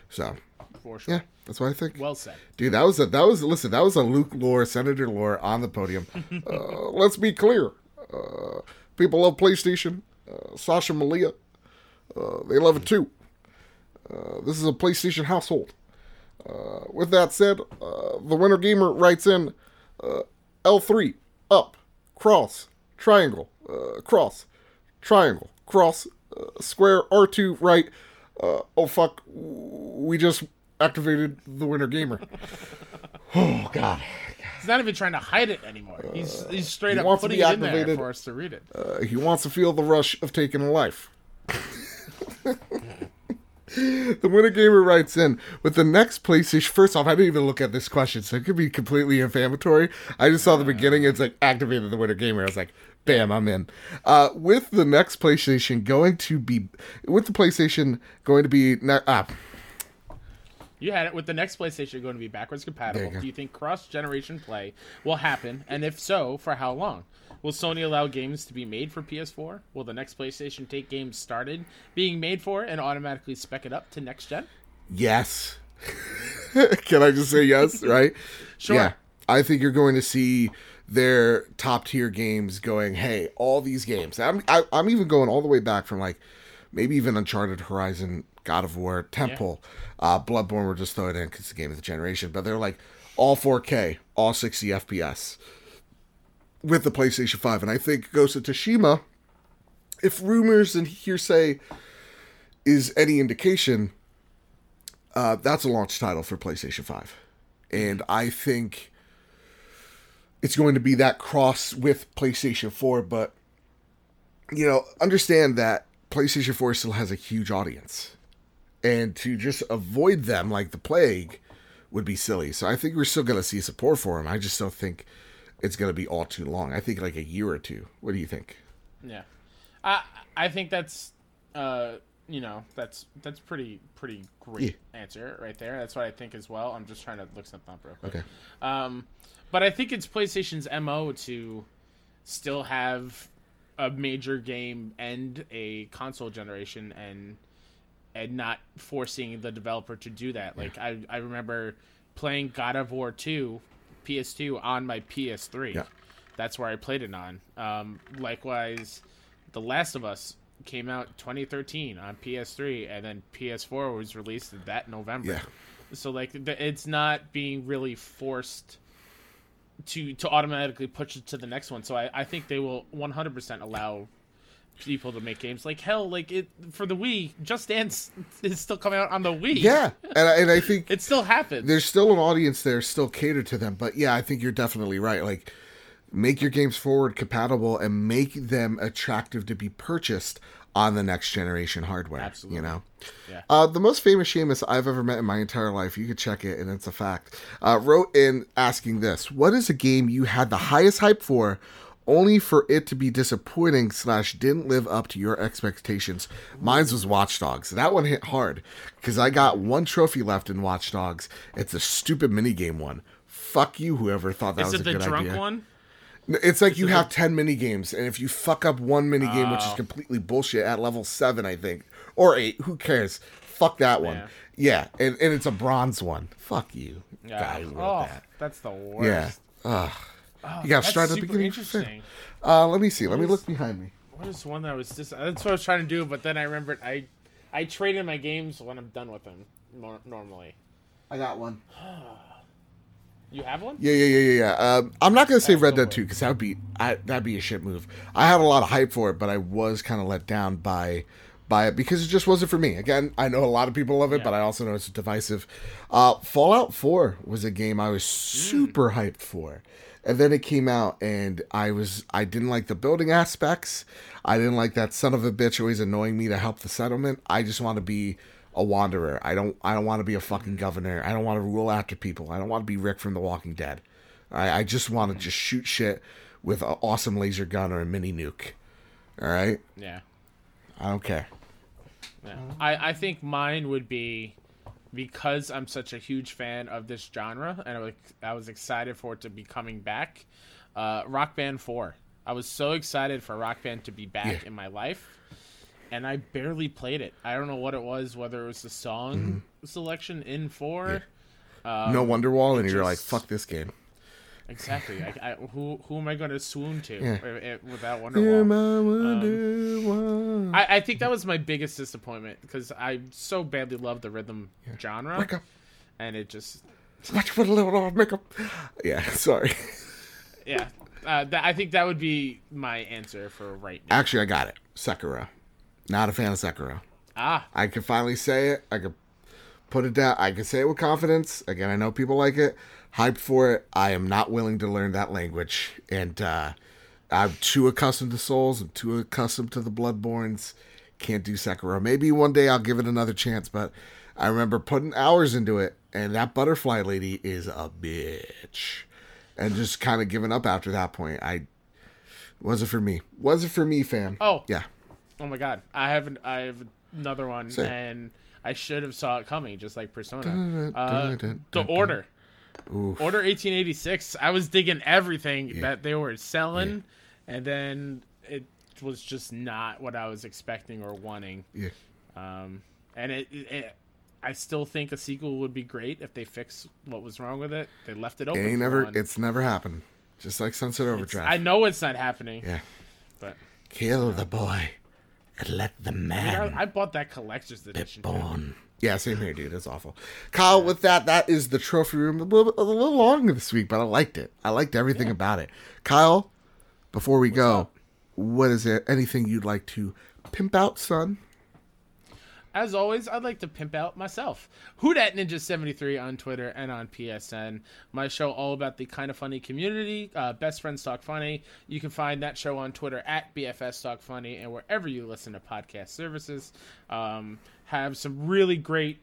So, for sure. Yeah, that's what I think. Well said. Dude, that was a Luke Lore, Senator Lore on the podium. Let's be clear. People love PlayStation. Sasha Malia. They love it too. This is a PlayStation household. With that said, the winner gamer writes in L3, up, cross, triangle, cross, triangle, cross, square, R2, right. Oh fuck, we just activated the winner gamer. Oh god. He's not even trying to hide it anymore. He's straight up putting it in there for us to read it. He wants to feel the rush of taking a life. The winner gamer writes in with the next PlayStation. First off, I didn't even look at this question, so it could be completely inflammatory. I just saw the beginning. It's like activated the winner gamer. I was like, bam, I'm in. With the next PlayStation going to be, with the PlayStation going to be you had it. With the next PlayStation going to be backwards compatible, do you think cross-generation play will happen? And if so, for how long? Will Sony allow games to be made for PS4? Will the next PlayStation take games started being made for and automatically spec it up to next gen? Yes. Can I just say yes, right? Sure. Yeah. I think you're going to see their top tier games going, hey, all these games. I'm even going all the way back from like maybe even Uncharted, Horizon, God of War, Temple, Bloodborne, we're just throwing it in because it's the game of the generation. But they're like all 4K, all 60 FPS. With the PlayStation 5, and I think Ghost of Tsushima, if rumors and hearsay is any indication, that's a launch title for PlayStation 5. And I think it's going to be that cross with PlayStation 4, but, you know, understand that PlayStation 4 still has a huge audience. And to just avoid them like the plague would be silly. So I think we're still going to see support for them. I just don't think it's going to be all too long. I think like a year or two. What do you think? Yeah. I think that's, you know, that's pretty great answer right there. That's what I think as well. I'm just trying to look something up real quick. Okay. But I think it's PlayStation's MO to still have a major game and a console generation and not forcing the developer to do that. Like I remember playing God of War 2 PS2 on my PS3. Yeah. That's where I played it on. Likewise, The Last of Us came out 2013 on PS3, and then PS4 was released that November. Yeah. So like it's not being really forced to automatically push it to the next one. So I think they will 100% allow people to make games. Like hell, like it for the Wii, Just Dance is still coming out on the Wii. Yeah, and I think it still happens. There's still an audience there, still catered to them. But yeah, I think you're definitely right. Like, make your games forward compatible and make them attractive to be purchased on the next generation hardware. Absolutely. You know, the most famous Seamus I've ever met in my entire life. You could check it, and it's a fact. Wrote in asking this: what is a game you had the highest hype for, only for it to be disappointing / didn't live up to your expectations? Mine's was Watch Dogs. That one hit hard because I got one trophy left in Watch Dogs. It's a stupid minigame one. Fuck you, whoever thought that was a good idea. Is it the drunk one? It's like you have 10 minigames, and if you fuck up one minigame, which is completely bullshit, at level 7, I think, or 8, who cares? Fuck that one. Yeah, and it's a bronze one. Fuck you. Guys, that's the worst. Yeah. Ugh. You got to start at the beginning. Interesting. Let me see. Let me look behind me. What is one that was just... That's what I was trying to do, but then I remembered I trade in my games when I'm done with them, normally. I got one. You have one? Yeah. I'm not going to say Red Dead 2, because that'd be a shit move. I had a lot of hype for it, but I was kind of let down by it, because it just wasn't for me. Again, I know a lot of people love it, but I also know it's divisive. Fallout 4 was a game I was super hyped for. And then it came out, and I didn't like the building aspects. I didn't like that son of a bitch always annoying me to help the settlement. I just want to be a wanderer. I don't want to be a fucking governor. I don't want to rule after people. I don't want to be Rick from The Walking Dead. I just want to just shoot shit with an awesome laser gun or a mini nuke. All right? Yeah. I don't care. Yeah. I think mine would be, because I'm such a huge fan of this genre, and I was excited for it to be coming back, Rock Band 4. I was so excited for Rock Band to be back in my life, and I barely played it. I don't know what it was, whether it was the song selection in 4. Yeah. No Wonderwall, and you're like, fuck this game. Exactly. Who am I going to swoon to without Wonderwall? I think that was my biggest disappointment, because I so badly love the rhythm genre. Wake up. And it just... Watch for a little makeup. Yeah, sorry. Yeah. I think that would be my answer for right now. Actually, I got it. Sekiro. Not a fan of Sekiro. Ah. I can finally say it. I can put it down. I can say it with confidence. Again, I know people like it. Hyped for it. I am not willing to learn that language, and I'm too accustomed to Souls. I'm too accustomed to the Bloodborns. Can't do Sekiro. Maybe one day I'll give it another chance, but I remember putting hours into it, and that butterfly lady is a bitch, and just kind of giving up after that point. Wasn't for me, fam. Oh yeah. Oh my God. I have another one, and I should have saw it coming, just like Persona. The Order. Oof. Order 1886. I was digging everything that they were selling, and then it was just not what I was expecting or wanting. Yeah. And I still think a sequel would be great if they fix what was wrong with it. They left it open. It's never happened. Just like Sunset Overdrive. I know it's not happening. Yeah. But kill the boy and let the man. I bought that collector's edition. Born. Yeah, same here, dude. That's awful. Kyle, with that is the trophy room. A little longer this week, but I liked it. I liked everything about it. Kyle, before we go, what is there anything you'd like to pimp out, son? As always, I'd like to pimp out myself. Who Dat Ninja 73 on Twitter and on PSN. My show all about the kind of funny community, Best Friends Talk Funny. You can find that show on Twitter at BFS Talk Funny and wherever you listen to podcast services. Have some really great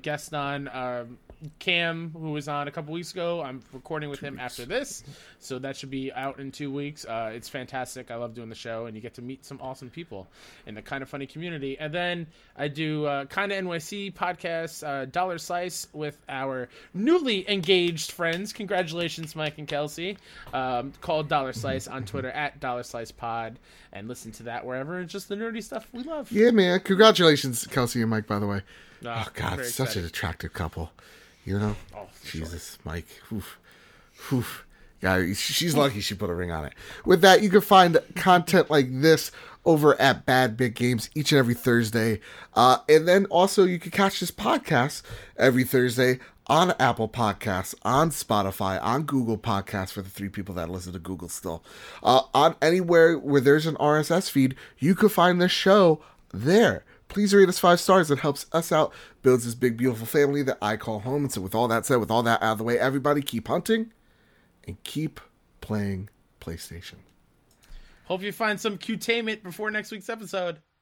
guests on. Cam, who was on a couple weeks ago. I'm recording with him after this, so that should be out in 2 weeks. It's fantastic. I love doing the show, and you get to meet some awesome people in the Kind of Funny community. And then I do Kind of NYC podcast, Dollar Slice, with our newly engaged friends. Congratulations, Mike and Kelsey. Called Dollar Slice on Twitter at Dollar Slice Pod, and listen to that wherever. It's just the nerdy stuff we love. Yeah, man. Congratulations, Kelsey and Mike, by the way. Oh, God, such an attractive couple. You know? Oh, Jesus, sure. Mike. Oof. Oof. Yeah, she's lucky she put a ring on it. With that, you can find content like this over at Bad Big Games each and every Thursday. And then also you can catch this podcast every Thursday on Apple Podcasts, on Spotify, on Google Podcasts for the three people that listen to Google still. On anywhere where there's an RSS feed, you can find this show there. Please rate us 5 stars. It helps us out, builds this big, beautiful family that I call home. And so with all that said, with all that out of the way, everybody keep hunting and keep playing PlayStation. Hope you find some cutainment before next week's episode.